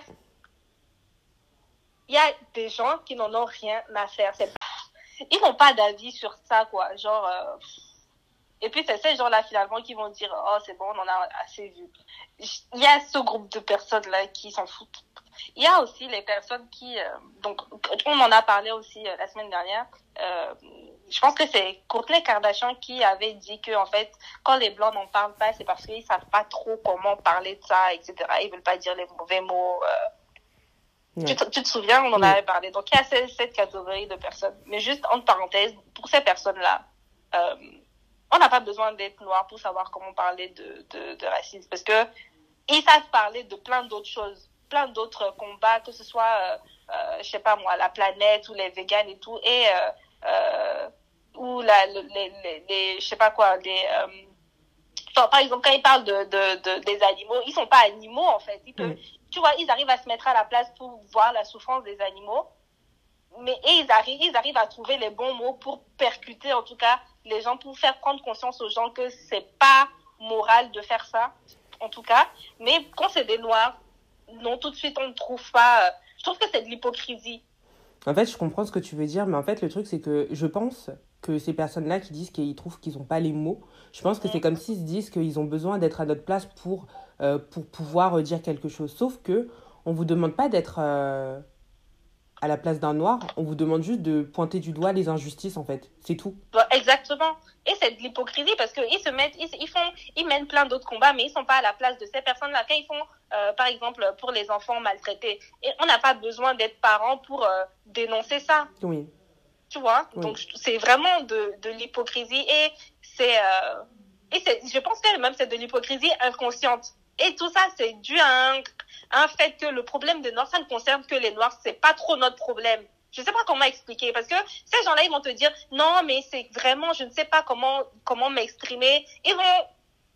Il y a des gens qui n'en ont rien à faire. C'est... Ils n'ont pas d'avis sur ça, quoi. Genre... Euh... Et puis, c'est ces gens-là, finalement, qui vont dire « Oh, c'est bon, on en a assez vu. » Il y a ce groupe de personnes-là qui s'en foutent. Il y a aussi les personnes qui... Euh, donc, on en a parlé aussi euh, la semaine dernière. Euh, je pense que c'est Kourtney Kardashian qui avait dit que, en fait, quand les Blancs n'en parlent pas, c'est parce qu'ils ne savent pas trop comment parler de ça, et cetera. Ils ne veulent pas dire les mauvais mots. Euh... Ouais. Tu, te, tu te souviens, on en ouais. avait parlé. Donc, il y a cette, cette catégorie de personnes. Mais juste, en parenthèse, pour ces personnes-là... Euh, on n'a pas besoin d'être noir pour savoir comment parler de, de, de racisme parce que ils savent parler de plein d'autres choses, plein d'autres combats, que ce soit, euh, euh, je sais pas moi, la planète ou les véganes et tout, et euh, euh, ou la, les, les, les, je sais pas quoi, les, euh, enfin, par exemple, quand ils parlent de, de, de, des animaux, ils sont pas animaux en fait. Ils peuvent, mmh. tu vois, ils arrivent à se mettre à la place pour voir la souffrance des animaux, mais et ils arrivent, ils arrivent à trouver les bons mots pour percuter en tout cas. Les gens pour faire prendre conscience aux gens que c'est pas moral de faire ça, en tout cas. Mais quand c'est des noirs, non, tout de suite, on ne trouve pas... Je trouve que c'est de l'hypocrisie. En fait, je comprends ce que tu veux dire, mais en fait, le truc, c'est que je pense que ces personnes-là qui disent qu'ils trouvent qu'ils n'ont pas les mots, je pense que mmh. c'est comme s'ils se disent qu'ils ont besoin d'être à notre place pour, euh, pour pouvoir dire quelque chose. Sauf que on ne vous demande pas d'être euh, à la place d'un noir, on vous demande juste de pointer du doigt les injustices, en fait. C'est tout. Bah, exactement. Et c'est de l'hypocrisie parce qu'ils se mettent, ils, ils font, ils mènent plein d'autres combats, mais ils sont pas à la place de ces personnes-là. Quand ils font, euh, par exemple, pour les enfants maltraités, et on n'a pas besoin d'être parents pour euh, dénoncer ça. Oui. Tu vois. Oui. Donc c'est vraiment de, de l'hypocrisie et c'est, euh, et c'est, je pense que même c'est de l'hypocrisie inconsciente. Et tout ça, c'est dû à un, à un fait que le problème des Noirs, ça ne concerne que les Noirs. C'est pas trop notre problème. Je sais pas comment expliquer, parce que ces gens-là, ils vont te dire, non, mais c'est vraiment, je ne sais pas comment, comment m'exprimer. Ils vont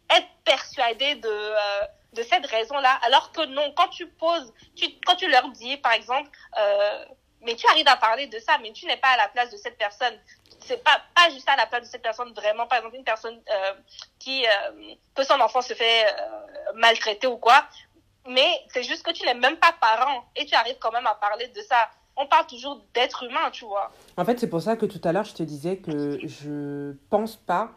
être persuadés de, euh, de cette raison-là. Alors que non, quand tu poses, tu, quand tu leur dis, par exemple, euh, mais tu arrives à parler de ça, mais tu n'es pas à la place de cette personne. C'est pas, pas juste à la place de cette personne, vraiment. Par exemple, une personne, euh, qui, euh, que son enfant se fait, euh, maltraiter ou quoi. Mais c'est juste que tu n'es même pas parent et tu arrives quand même à parler de ça. On parle toujours d'être humain, tu vois. En fait, c'est pour ça que tout à l'heure, je te disais que je pense pas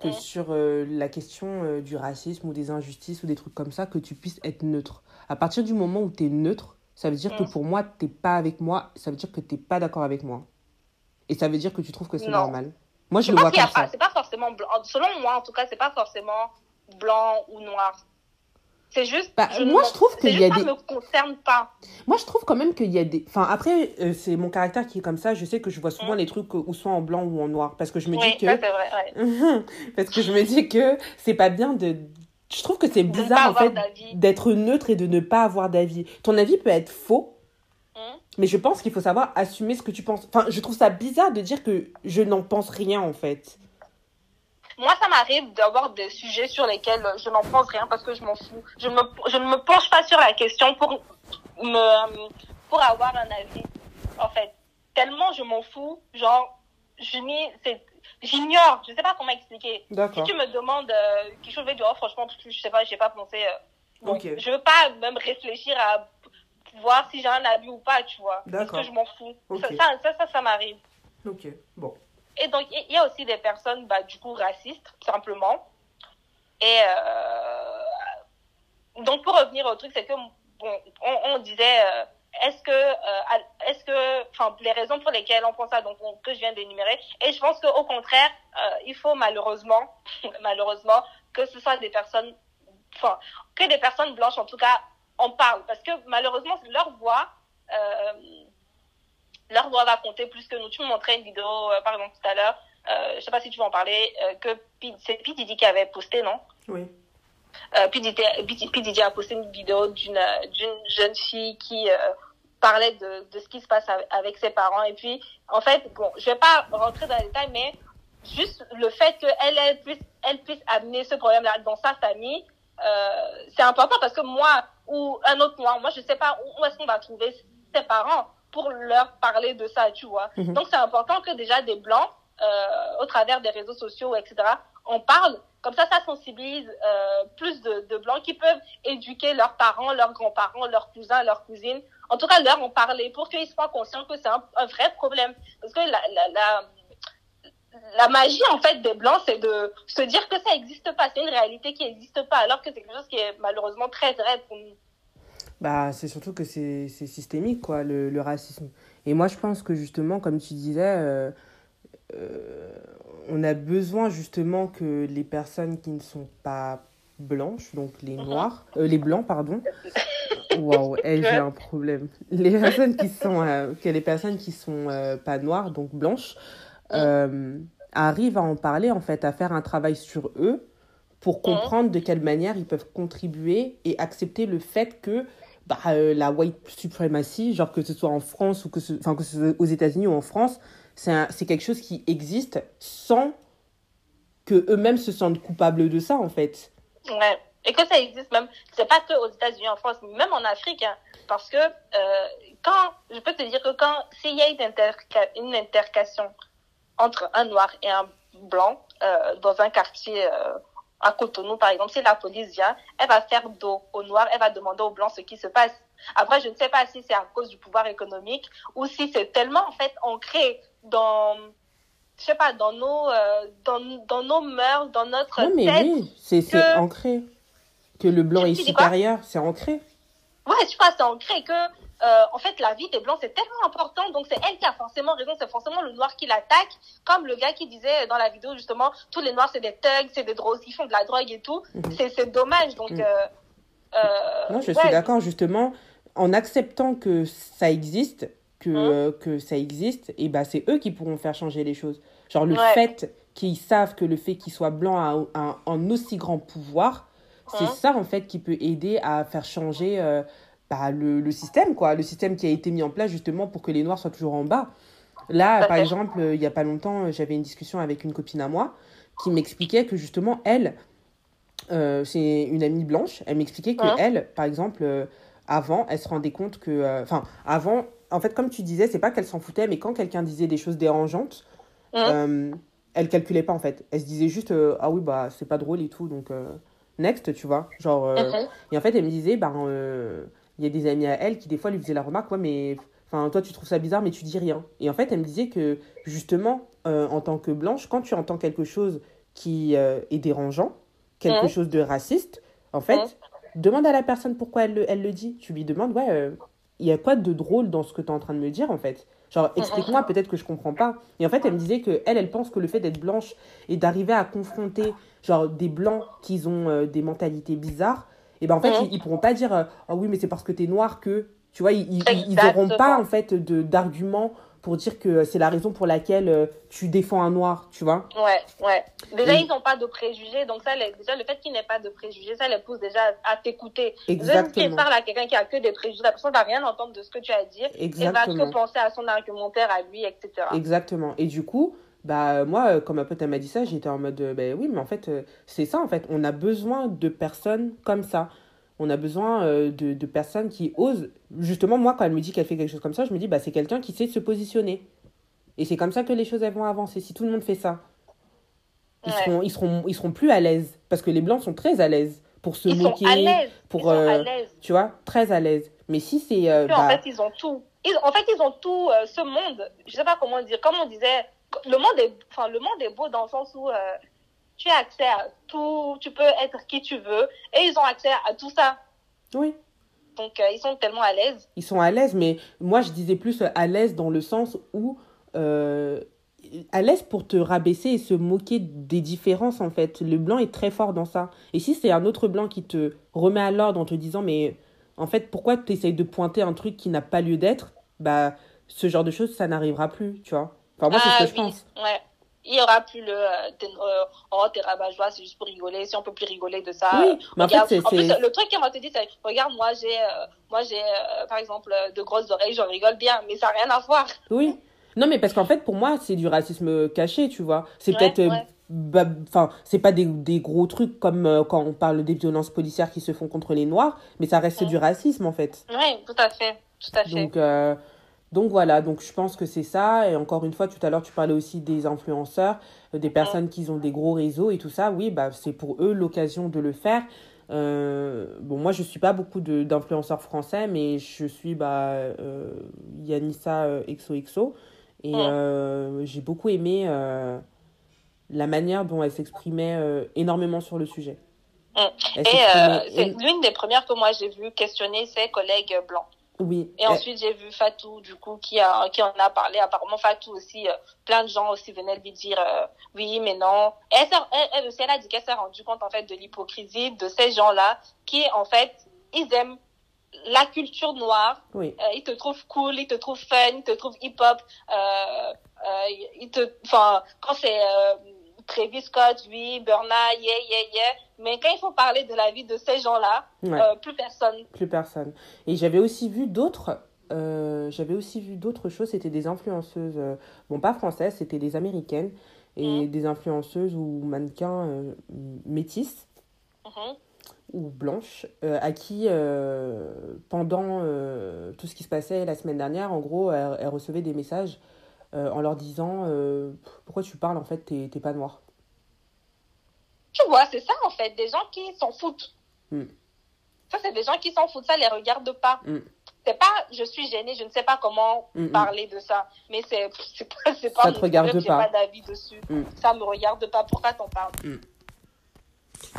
que mmh. sur euh, la question euh, du racisme ou des injustices ou des trucs comme ça, que tu puisses être neutre. À partir du moment où tu es neutre, ça veut dire mmh. que pour moi, tu n'es pas avec moi, ça veut dire que tu n'es pas d'accord avec moi. Et ça veut dire que tu trouves que c'est non. normal. Moi, je c'est le vois comme ça. Pas, c'est pas forcément blanc. Selon moi, en tout cas, c'est pas forcément blanc ou noir. C'est juste... Bah, je moi, me... je trouve qu'il y a des... me concerne pas. Moi, je trouve quand même qu'il y a des... Enfin, après, euh, c'est mon caractère qui est comme ça. Je sais que je vois souvent mmh. les trucs où soit en blanc ou en noir. Parce que je me oui, dis que... Oui, ça, c'est vrai, ouais. Parce que je me dis que c'est pas bien de... Je trouve que c'est bizarre, en fait, d'avis. d'être neutre et de ne pas avoir d'avis. Ton avis peut être faux, mmh. mais je pense qu'il faut savoir assumer ce que tu penses. Enfin, je trouve ça bizarre de dire que je n'en pense rien, en fait. Moi, ça m'arrive d'avoir des sujets sur lesquels je n'en pense rien parce que je m'en fous. Je, me, je ne me penche pas sur la question pour, me, pour avoir un avis, en fait. Tellement je m'en fous, genre, je m'y, c'est, j'ignore. Je ne sais pas comment expliquer. D'accord. Si tu me demandes euh, quelque chose, je vais dire, oh, franchement, je ne sais pas, je n'ai pas pensé. Euh, okay. bon, je ne veux pas même réfléchir à voir si j'ai un avis ou pas, tu vois. D'accord. Parce que je m'en fous. Okay. Ça, ça, ça, ça, ça m'arrive. Ok, bon. Et donc, il y a aussi des personnes, bah, du coup, racistes, simplement. Et euh... donc, pour revenir au truc, c'est que, bon, on, on disait, euh, est-ce que, euh, est-ce que, enfin, les raisons pour lesquelles on pense ça, donc, on, que je viens d'énumérer. Et je pense qu'au contraire, euh, il faut malheureusement, malheureusement, que ce soit des personnes, enfin, que des personnes blanches, en tout cas, en parlent. Parce que, malheureusement, leur voix, euh, leur voix va compter plus que nous. Tu me montrais une vidéo, euh, par exemple, tout à l'heure, euh, je sais pas si tu veux en parler, euh, que P- c'est P. Diddy qui avait posté, non ? Oui. Euh, P. Diddy, P. Diddy a posté une vidéo d'une, d'une jeune fille qui euh, parlait de, de ce qui se passe avec ses parents. Et puis, en fait, bon, je vais pas rentrer dans les détails, mais juste le fait qu'elle elle puisse, elle puisse amener ce problème-là dans sa famille, euh, c'est important parce que moi ou un autre noir, moi, je sais pas où, où est-ce qu'on va trouver ses parents pour leur parler de ça, tu vois. Mmh. Donc, c'est important que déjà des Blancs, euh, au travers des réseaux sociaux, et cetera, en parlent. Comme ça, ça sensibilise euh, plus de, de Blancs qui peuvent éduquer leurs parents, leurs grands-parents, leurs cousins, leurs cousines. En tout cas, leur en parler pour qu'ils soient conscients que c'est un, un vrai problème. Parce que la, la, la, la magie, en fait, des Blancs, c'est de se dire que ça n'existe pas. C'est une réalité qui n'existe pas, alors que c'est quelque chose qui est malheureusement très vrai pour nous. Bah, c'est surtout que c'est, c'est systémique, quoi, le, le racisme. Et moi, je pense que, justement, comme tu disais, euh, euh, on a besoin, justement, que les personnes qui ne sont pas blanches, donc les noirs, euh, les blancs, pardon. Waouh, hey, j'ai un problème. Les personnes qui sont, euh, que les personnes qui sont euh, pas noires, donc blanches, euh, arrivent à en parler, en fait, à faire un travail sur eux pour comprendre de quelle manière ils peuvent contribuer et accepter le fait que Bah, euh, la white supremacy, genre que ce soit en France ou que ce, enfin que ce soit aux États-Unis ou en France, c'est un, c'est quelque chose qui existe sans que eux-mêmes se sentent coupables de ça, en fait. Ouais, et que ça existe même. C'est pas que aux États-Unis, en France, mais même en Afrique, hein, parce que euh, quand, je peux te dire que quand s'il y a une, interca- une intercation entre un noir et un blanc euh, dans un quartier euh, à Cotonou, par exemple, si la police vient, elle va faire dos aux noirs, elle va demander aux blancs ce qui se passe. Après, je ne sais pas si c'est à cause du pouvoir économique ou si c'est tellement, en fait, ancré dans, je sais pas, dans nos, euh, dans, dans nos mœurs, dans notre non, mais tête. Oui, c'est, que... c'est ancré. Que le blanc est supérieur, c'est ancré. Ouais, tu vois, c'est ancré que, euh, en fait, la vie des blancs, c'est tellement important. Donc, c'est elle qui a forcément raison. C'est forcément le noir qui l'attaque. Comme le gars qui disait dans la vidéo, justement, tous les noirs, c'est des thugs, c'est des drogues, ils font de la drogue et tout. Mmh. C'est, c'est dommage. Donc, mmh. euh, euh, non, je ouais. suis d'accord, justement. En acceptant que ça existe, que, mmh. euh, que ça existe, et ben, c'est eux qui pourront faire changer les choses. Genre, le ouais. fait qu'ils savent que le fait qu'ils soient blancs a un, un aussi grand pouvoir, c'est mmh. ça, en fait, qui peut aider à faire changer euh, bah, le, le système, quoi. Le système qui a été mis en place, justement, pour que les Noirs soient toujours en bas. Là, okay. par exemple, euh, il n'y a pas longtemps, j'avais une discussion avec une copine à moi qui m'expliquait que, justement, elle, euh, c'est une amie blanche, elle m'expliquait que mmh. elle, par exemple, euh, avant, elle se rendait compte que... Enfin, euh, avant, en fait, comme tu disais, c'est pas qu'elle s'en foutait, mais quand quelqu'un disait des choses dérangeantes, mmh. euh, elle calculait pas, en fait. Elle se disait juste euh, « Ah oui, bah, c'est pas drôle et tout, donc... Euh... » Next, tu vois, genre... Euh, okay. Et en fait, elle me disait, ben, euh, y a des amis à elle qui, des fois, lui faisaient la remarque, ouais, mais, enfin, toi, tu trouves ça bizarre, mais tu dis rien. Et en fait, elle me disait que, justement, euh, en tant que blanche, quand tu entends quelque chose qui euh, est dérangeant, quelque mmh. chose de raciste, en fait, mmh. demande à la personne pourquoi elle le, elle le dit. Tu lui demandes, ouais, euh, il y a quoi de drôle dans ce que tu es en train de me dire, en fait ? Genre, explique-moi, peut-être que je comprends pas. Et en fait, elle me disait que elle, elle pense que le fait d'être blanche et d'arriver à confronter, genre, des blancs qui ont euh, des mentalités bizarres, et ben en fait, mmh. ils, ils pourront pas dire, euh, oh oui, mais c'est parce que t'es noir que... Tu vois, ils n'auront pas, en fait, de, d'arguments pour dire que c'est la raison pour laquelle euh, tu défends un noir, tu vois. Ouais, ouais. Déjà, et... ils n'ont pas de préjugés. Donc, ça, les, déjà, le fait qu'ils n'aient pas de préjugés, ça les pousse déjà à, à t'écouter. Exactement. Même si parle à quelqu'un qui a que des préjugés, la personne ne va rien entendre de ce que tu as à dire. Exactement. Et va que penser à son argumentaire, à lui, et cetera. Exactement. Et du coup, bah, moi, quand ma pote m'a dit ça, j'étais en mode, bah, oui, mais en fait, c'est ça, en fait. On a besoin de personnes comme ça. On a besoin euh, de, de personnes qui osent. Justement, moi, quand elle me dit qu'elle fait quelque chose comme ça, je me dis, bah, c'est quelqu'un qui sait se positionner. Et c'est comme ça que les choses elles vont avancer. Si tout le monde fait ça, ils, ouais. seront, ils, seront, ils seront plus à l'aise. Parce que les Blancs sont très à l'aise pour se ils moquer. Sont à l'aise. Pour, ils euh, sont à l'aise. Tu vois, très à l'aise. Mais si c'est... Euh, bah... En fait, ils ont tout. Ils, en fait, ils ont tout euh, ce monde. Je ne sais pas comment dire. Comme on disait, le monde est, enfin, le monde est beau dans le sens où... Euh... Tu as accès à tout, tu peux être qui tu veux, et ils ont accès à tout ça. Oui. Donc, euh, ils sont tellement à l'aise. Ils sont à l'aise, mais moi, je disais plus à l'aise dans le sens où... Euh, à l'aise pour te rabaisser et se moquer des différences, en fait. Le blanc est très fort dans ça. Et si c'est un autre blanc qui te remet à l'ordre en te disant, mais en fait, pourquoi tu essayes de pointer un truc qui n'a pas lieu d'être, bah, ce genre de choses, ça n'arrivera plus, tu vois. Enfin, moi, ah, c'est ce que oui. je pense. Ouais. Il n'y aura plus le euh, « oh, t'es rabat-joie, c'est juste pour rigoler, si on ne peut plus rigoler de ça. » Oui, mais en, okay, fait, c'est, en plus, c'est... le truc qu'elle m'a dit, c'est « regarde, moi, j'ai, euh, moi, j'ai euh, par exemple, de grosses oreilles, j'en rigole bien, mais ça n'a rien à voir. » Oui. Non, mais parce qu'en fait, pour moi, c'est du racisme caché, tu vois. C'est ouais, peut-être... Ouais. Bah, c'est pas des, des gros trucs comme euh, quand on parle des violences policières qui se font contre les Noirs, mais ça reste ouais. du racisme, en fait. Oui, tout à fait. Tout à fait. Donc... Euh... Donc voilà, donc je pense que c'est ça. Et encore une fois, tout à l'heure, tu parlais aussi des influenceurs, des personnes qui ont des gros réseaux et tout ça. Oui, bah, c'est pour eux l'occasion de le faire. Euh, bon, moi, je ne suis pas beaucoup de, d'influenceurs français, mais je suis bah, euh, Yannissa exo. Et euh, j'ai beaucoup aimé euh, la manière dont elle s'exprimait euh, énormément sur le sujet. Elle et euh, c'est éno... l'une des premières que moi, j'ai vu questionner ses collègues blancs. Oui. Et ensuite, j'ai vu Fatou, du coup, qui, a, qui en a parlé. Apparemment, Fatou aussi, euh, plein de gens aussi venaient lui dire euh, « oui, mais non ». Elle, elle, elle aussi, elle a dit qu'elle s'est rendue compte, en fait, de l'hypocrisie de ces gens-là qui, en fait, ils aiment la culture noire. Oui. Euh, ils te trouvent cool, ils te trouvent fun, ils te trouvent hip-hop. Euh, euh, ils te, enfin, quand c'est... Euh, Travis Scott, oui, Burna, yeah, yeah, yeah. Mais quand il faut parler de la vie de ces gens-là, ouais. euh, plus personne. Plus personne. Et j'avais aussi vu d'autres, euh, j'avais aussi vu d'autres choses. C'était des influenceuses, euh, bon, pas françaises, c'était des américaines et mmh. des influenceuses ou mannequins euh, métisses mmh. ou blanches, euh, à qui, euh, pendant euh, tout ce qui se passait la semaine dernière, en gros, elles, elles recevaient des messages. Euh, en leur disant euh, « Pourquoi tu parles, en fait, t'es, t'es pas noir ?» Tu vois, c'est ça, en fait, des gens qui s'en foutent. Mm. Ça, c'est des gens qui s'en foutent, ça, les regarde pas. Mm. C'est pas « je suis gênée, je ne sais pas comment Mm-mm. parler de ça », mais c'est, c'est pas, c'est pas ça te regarde problème, pas. J'ai pas d'avis dessus. Mm. Ça me regarde pas, pourquoi t'en parles mm.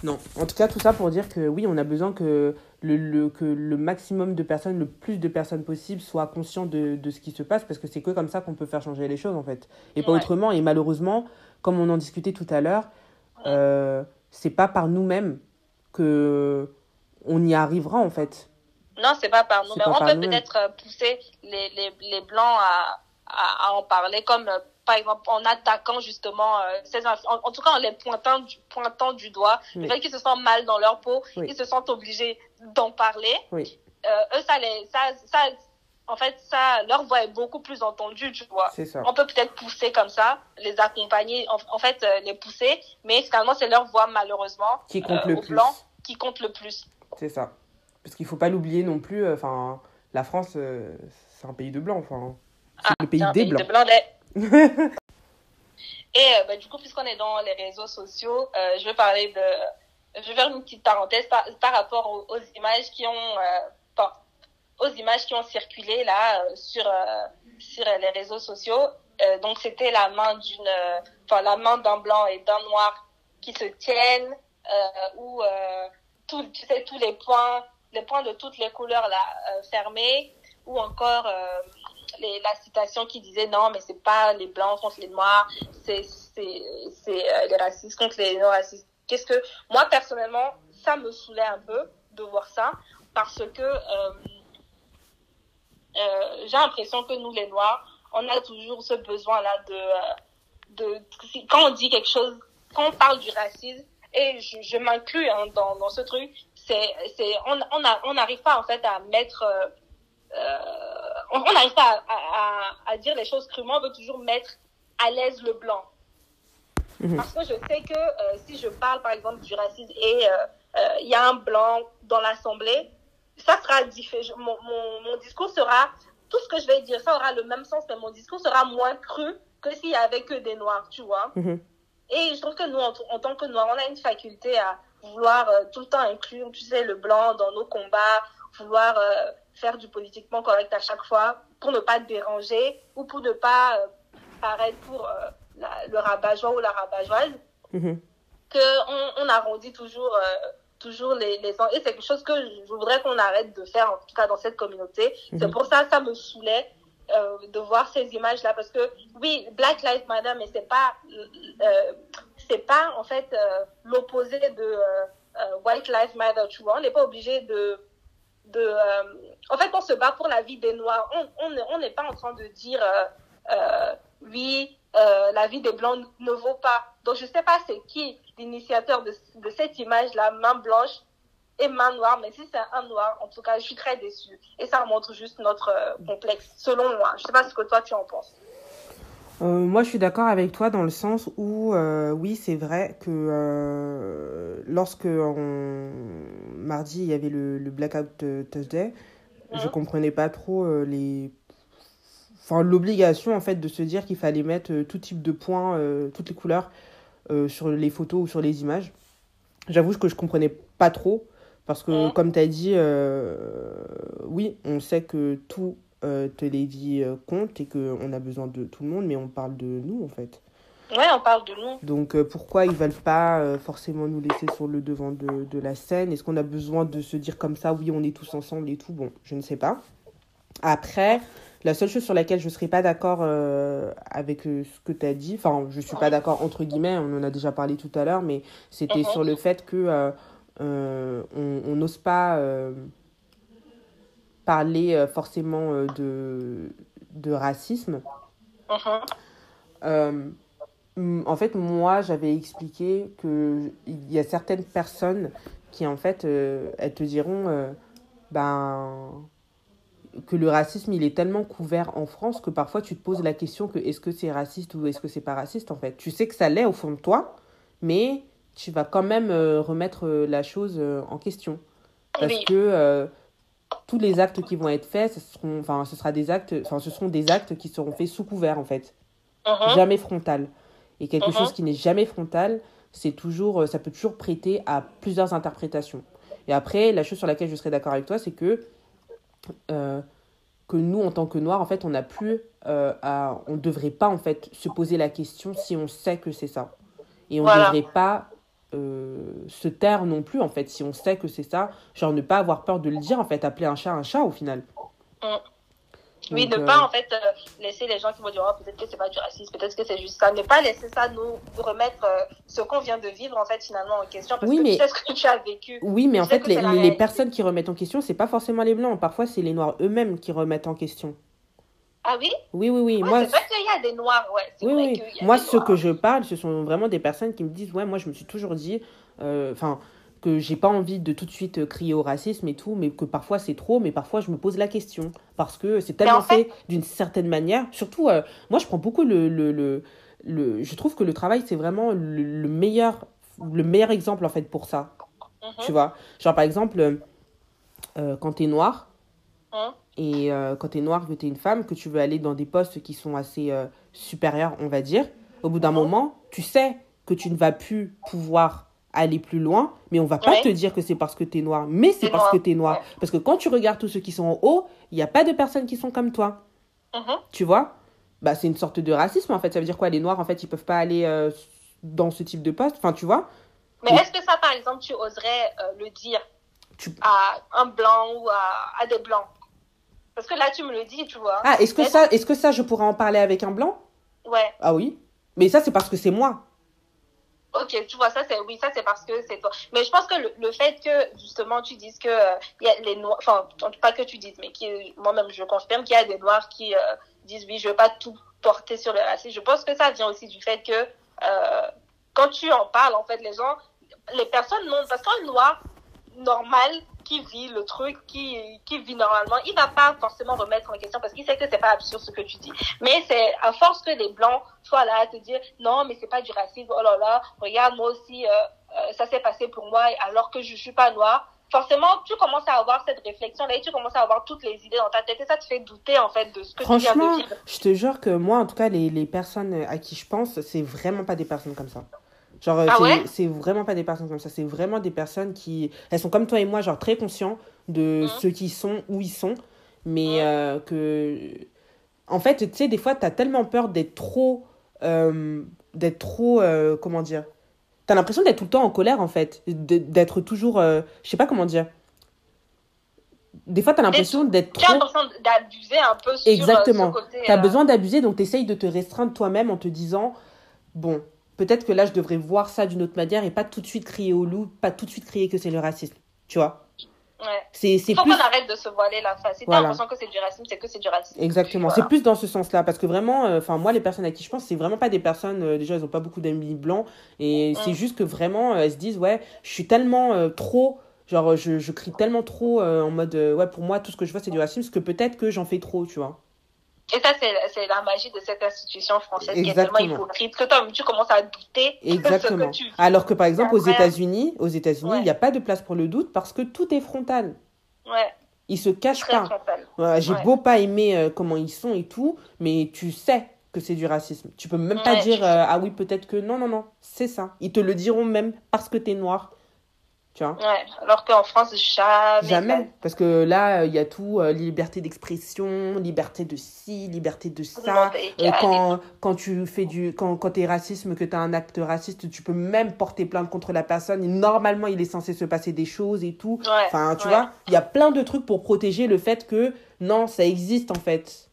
Non, en tout cas, tout ça pour dire que oui, on a besoin que le, le, que le maximum de personnes, le plus de personnes possible soient conscients de, de ce qui se passe, parce que c'est que comme ça qu'on peut faire changer les choses, en fait. Et ouais. pas autrement, et malheureusement, comme on en discutait tout à l'heure, euh, c'est pas par nous-mêmes qu'on y arrivera, en fait. Non, c'est pas par nous-mêmes. On peut nous-mêmes. peut-être pousser les, les, les Blancs à, à, à en parler comme... Par exemple, en attaquant justement, euh, ces inf- en, en tout cas en les pointant du, pointant du doigt, oui. le fait qu'ils se sentent mal dans leur peau, oui. ils se sentent obligés d'en parler. Oui. Euh, eux, ça les, ça, ça, en fait, ça, leur voix est beaucoup plus entendue, tu vois. C'est ça. On peut peut-être pousser comme ça, les accompagner, en, en fait, euh, les pousser, mais finalement, c'est leur voix, malheureusement, qui compte euh, le au plus. Plan, qui compte le plus. C'est ça. Parce qu'il ne faut pas l'oublier non plus, enfin, euh, la France, euh, c'est un pays de blancs, enfin, c'est ah, le pays c'est un des pays blancs. De blancs les... Et euh, bah, du coup, puisqu'on est dans les réseaux sociaux, euh, je vais parler de, je vais faire une petite parenthèse par, par rapport aux, aux images qui ont, euh, bon, aux images qui ont circulé là euh, sur euh, sur les réseaux sociaux. Euh, donc c'était la main d'une, enfin euh, la main d'un blanc et d'un noir qui se tiennent, euh, où euh, tout, tu sais, tous les points, les points de toutes les couleurs là, euh, fermés, ou encore euh, les, la citation qui disait non, mais c'est pas les blancs contre les noirs, c'est, c'est, c'est euh, les racistes contre les non-racistes. Qu'est-ce que, moi personnellement, ça me saoulait un peu de voir ça, parce que euh, euh, j'ai l'impression que nous les noirs, on a toujours ce besoin-là de, de... Quand on dit quelque chose, quand on parle du racisme, et je, je m'inclus hein, dans, dans ce truc, c'est, c'est, on on a, on n'arrive pas en fait à mettre... Euh, on n'arrive pas à, à, à dire les choses crûment, on veut toujours mettre à l'aise le blanc. Mmh. Parce que je sais que euh, si je parle par exemple du racisme et il euh, euh, y a un blanc dans l'assemblée, ça sera diffé- mon, mon, mon discours sera... Tout ce que je vais dire, ça aura le même sens, mais mon discours sera moins cru que s'il n'y avait que des Noirs, tu vois. Mm-hmm. Et je trouve que nous, en, en tant que Noirs, on a une faculté à vouloir euh, tout le temps inclure, tu sais, le blanc dans nos combats, vouloir euh, faire du politiquement correct à chaque fois pour ne pas déranger ou pour ne pas euh, paraître pour euh, la, le rabat-joie ou la rabat-joise, mm-hmm. qu'on on arrondit toujours... Euh, toujours les, les... Et c'est quelque chose que je voudrais qu'on arrête de faire, en tout cas dans cette communauté. Mmh. C'est pour ça que ça me saoulait euh, de voir ces images-là. Parce que, oui, Black Lives Matter, mais c'est pas, euh, c'est pas en fait, euh, l'opposé de euh, euh, White Lives Matter, tu vois. On n'est pas obligé de... de euh... En fait, on se bat pour la vie des Noirs. On n'est on, on pas en train de dire, euh, euh, oui, euh, la vie des Blancs ne vaut pas. Donc, je ne sais pas c'est qui l'initiateur de, de cette image-là, main blanche et main noire. Mais si c'est un noir, en tout cas, je suis très déçue. Et ça montre juste notre euh, complexe, selon moi. Je ne sais pas ce que toi, tu en penses. Euh, moi, je suis d'accord avec toi dans le sens où, euh, oui, c'est vrai que euh, lorsque on... mardi, il y avait le, le Blackout Tuesday, mmh. je ne comprenais pas trop euh, les... Enfin, l'obligation, en fait, de se dire qu'il fallait mettre euh, tout type de points, euh, toutes les couleurs, Euh, sur les photos ou sur les images. J'avoue que je comprenais pas trop parce que, mmh. comme tu as dit, euh, oui, on sait que tout euh, te les dit euh, compte et qu'on a besoin de tout le monde, mais on parle de nous, en fait. Ouais, on parle de nous. Donc, euh, pourquoi ils veulent pas euh, forcément nous laisser sur le devant de, de la scène ? Est-ce qu'on a besoin de se dire comme ça, oui, on est tous ensemble et tout ? Bon, je ne sais pas. Après... La seule chose sur laquelle je ne serais pas d'accord euh, avec euh, ce que tu as dit, enfin, je ne suis pas d'accord entre guillemets, on en a déjà parlé tout à l'heure, mais c'était mm-hmm. sur le fait que euh, euh, on n'ose pas euh, parler euh, forcément euh, de, de racisme. Mm-hmm. Euh, en fait, moi, j'avais expliqué qu'il y a certaines personnes qui, en fait, euh, elles te diront euh, « ben... » que le racisme, il est tellement couvert en France que parfois, tu te poses la question que est-ce que c'est raciste ou est-ce que c'est pas raciste, en fait. Tu sais que ça l'est au fond de toi, mais tu vas quand même euh, remettre euh, la chose euh, en question. Parce oui. que euh, tous les actes qui vont être faits, ce seront, enfin, ce sera des actes, enfin, ce seront des actes qui seront faits sous couvert, en fait. Uh-huh. Jamais frontal. Et quelque uh-huh. chose qui n'est jamais frontal, c'est toujours, ça peut toujours prêter à plusieurs interprétations. Et après, la chose sur laquelle je serais d'accord avec toi, c'est que Euh, que nous, en tant que Noirs, en fait, on n'a plus, euh, à, on devrait pas en fait se poser la question si on sait que c'est ça, et on voilà. devrait pas euh, se taire non plus en fait si on sait que c'est ça, genre ne pas avoir peur de le dire en fait, appeler un chat un chat au final. Mm. Donc, oui, ne euh... pas en fait euh, laisser les gens qui vont dire oh, peut-être que c'est pas du racisme, peut-être que c'est juste ça, ne pas laisser ça nous remettre euh, ce qu'on vient de vivre en fait finalement en question, parce oui, que mais... tu sais ce que tu as vécu. Oui, mais en fait les, les personnes qui remettent en question, c'est pas forcément les Blancs, parfois c'est les Noirs eux-mêmes qui remettent en question. Ah oui ? Oui, oui, oui. Ouais, moi, c'est vrai qu'il y a des Noirs, ouais. C'est oui, vrai oui. Qu'il y a moi, ceux que je parle, ce sont vraiment des personnes qui me disent ouais, moi je me suis toujours dit, enfin. Euh, que j'ai pas envie de tout de suite crier au racisme et tout, mais que parfois c'est trop, mais parfois je me pose la question. Parce que c'est tellement en fait... fait d'une certaine manière. Surtout, euh, moi je prends beaucoup le, le, le, le... Je trouve que le travail, c'est vraiment le, le, meilleur, le meilleur exemple, en fait, pour ça. Mm-hmm. Tu vois ? Genre, par exemple, euh, quand t'es noire, mm-hmm. et euh, quand t'es noire, que t'es une femme, que tu veux aller dans des postes qui sont assez euh, supérieurs, on va dire, au bout d'un mm-hmm. moment, tu sais que tu ne vas plus pouvoir... aller plus loin, mais on va pas ouais. te dire que c'est parce que t'es noire, mais c'est, c'est parce noir. que t'es noire. Ouais. Parce que quand tu regardes tous ceux qui sont en haut, il y a pas de personnes qui sont comme toi. Uh-huh. Tu vois ? Bah c'est une sorte de racisme en fait. Ça veut dire quoi ? Les noirs en fait, ils peuvent pas aller euh, dans ce type de poste, enfin tu vois. Mais est-ce que ça, par exemple, tu oserais euh, le dire tu... à un blanc ou à, à des blancs? Parce que là, tu me le dis, tu vois. Ah, est-ce que, est-ce... Ça, est-ce que ça, je pourrais en parler avec un blanc? Ouais. Ah oui. Mais ça, c'est parce que c'est moi. Ok, tu vois, ça, c'est... Oui, ça, c'est parce que c'est toi. Mais je pense que le, le fait que, justement, tu dises que euh, y a les Noirs... Enfin, pas que tu dises, mais qui, moi-même, je confirme qu'il y a des Noirs qui euh, disent, oui, je veux pas tout porter sur le racisme. Je pense que ça vient aussi du fait que... Euh, quand tu en parles, en fait, les gens, les personnes non, parce qu'un noir normal qui vit le truc, qui, qui vit normalement, il va pas forcément remettre en question parce qu'il sait que c'est pas absurde ce que tu dis. Mais c'est à force que les blancs soient là à te dire non, mais c'est pas du racisme, oh là là, regarde, moi aussi, euh, euh, ça s'est passé pour moi alors que je suis pas noir. Forcément, tu commences à avoir cette réflexion-là et tu commences à avoir toutes les idées dans ta tête et ça te fait douter, en fait, de ce que tu viens de vivre. Je te jure que moi, en tout cas, les, les personnes à qui je pense, c'est vraiment pas des personnes comme ça. Genre, ah c'est, ouais c'est vraiment pas des personnes comme ça. C'est vraiment des personnes qui... Elles sont comme toi et moi, genre très conscients de mmh. ceux qui sont, où ils sont. Mais mmh. euh, que... En fait, tu sais, des fois, t'as tellement peur d'être trop... Euh, d'être trop... Euh, comment dire ? T'as l'impression d'être tout le temps en colère, en fait. De, d'être toujours... Euh, je sais pas comment dire. Des fois, t'as l'impression t'es, d'être trop... T'as l'impression d'abuser un peu sur Exactement. ce côté... Exactement. T'as euh... besoin d'abuser, donc t'essayes de te restreindre toi-même en te disant... Bon... Peut-être que là, je devrais voir ça d'une autre manière et pas tout de suite crier au loup, pas tout de suite crier que c'est le racisme, tu vois. Ouais. C'est, c'est Il faut plus... qu'on arrête de se voiler la face. Si voilà. t'as l'impression que c'est du racisme, c'est que c'est du racisme. Exactement, voilà. C'est plus dans ce sens-là. Parce que vraiment, enfin euh, moi, les personnes à qui je pense, c'est vraiment pas des personnes... Euh, déjà, elles n'ont pas beaucoup d'amis blancs. Et mmh. c'est juste que vraiment, euh, elles se disent, ouais, je suis tellement euh, trop... Genre, je, je crie tellement trop euh, en mode, euh, ouais, pour moi, tout ce que je vois, c'est du racisme, parce que peut-être que j'en fais trop, tu vois. Et ça, c'est, c'est la magie de cette institution française Exactement. qui est tellement hypocrite que toi, tu commences à douter Exactement. de ce que tu vis. Alors que, par exemple, aux États-Unis, aux États-Unis, il ouais. n'y a pas de place pour le doute parce que tout est frontal. Ouais. Ils se cachent Très pas. Frontal. Ouais, j'ai ouais. beau pas aimer euh, comment ils sont et tout, mais tu sais que c'est du racisme. Tu peux même ouais, pas dire euh, « Ah oui, peut-être que... » Non, non, non, c'est ça. Ils te le diront même parce que t'es noir. Tu vois. Ouais, alors qu'en France, jamais. Jamais. Parce que là, il euh, y a tout, euh, liberté d'expression, liberté de ci, liberté de ça. Et quand, quand tu fais du, quand, quand t'es racisme, que t'as un acte raciste, tu peux même porter plainte contre la personne. Et normalement, il est censé se passer des choses et tout. Ouais, enfin, tu ouais. vois, il y a plein de trucs pour protéger le fait que, non, ça existe en fait.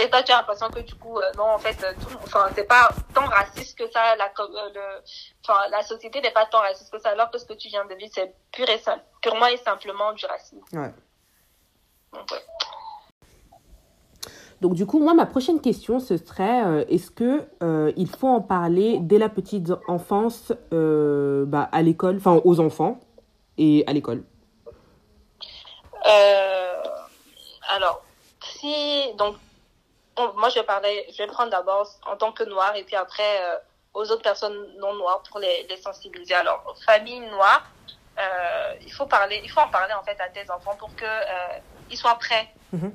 Et toi, tu as l'impression que du coup, euh, non, en fait, euh, tout, enfin, c'est pas tant raciste que ça, la, euh, le, enfin, la société n'est pas tant raciste que ça, alors que ce que tu viens de vivre, c'est pur et simple, purement et simplement du racisme. Ouais. Donc, ouais. Donc du coup, moi, ma prochaine question, ce serait, euh, est-ce que euh, il faut en parler dès la petite enfance, euh, bah, à l'école, enfin, aux enfants et à l'école? Euh, alors, si, donc, moi, je vais parler, je vais prendre d'abord en tant que noire et puis après euh, aux autres personnes non noires pour les, les sensibiliser. Alors, aux familles noires, euh, il faut parler, il faut en parler en fait à tes enfants pour que euh, ils soient prêts. Mm-hmm.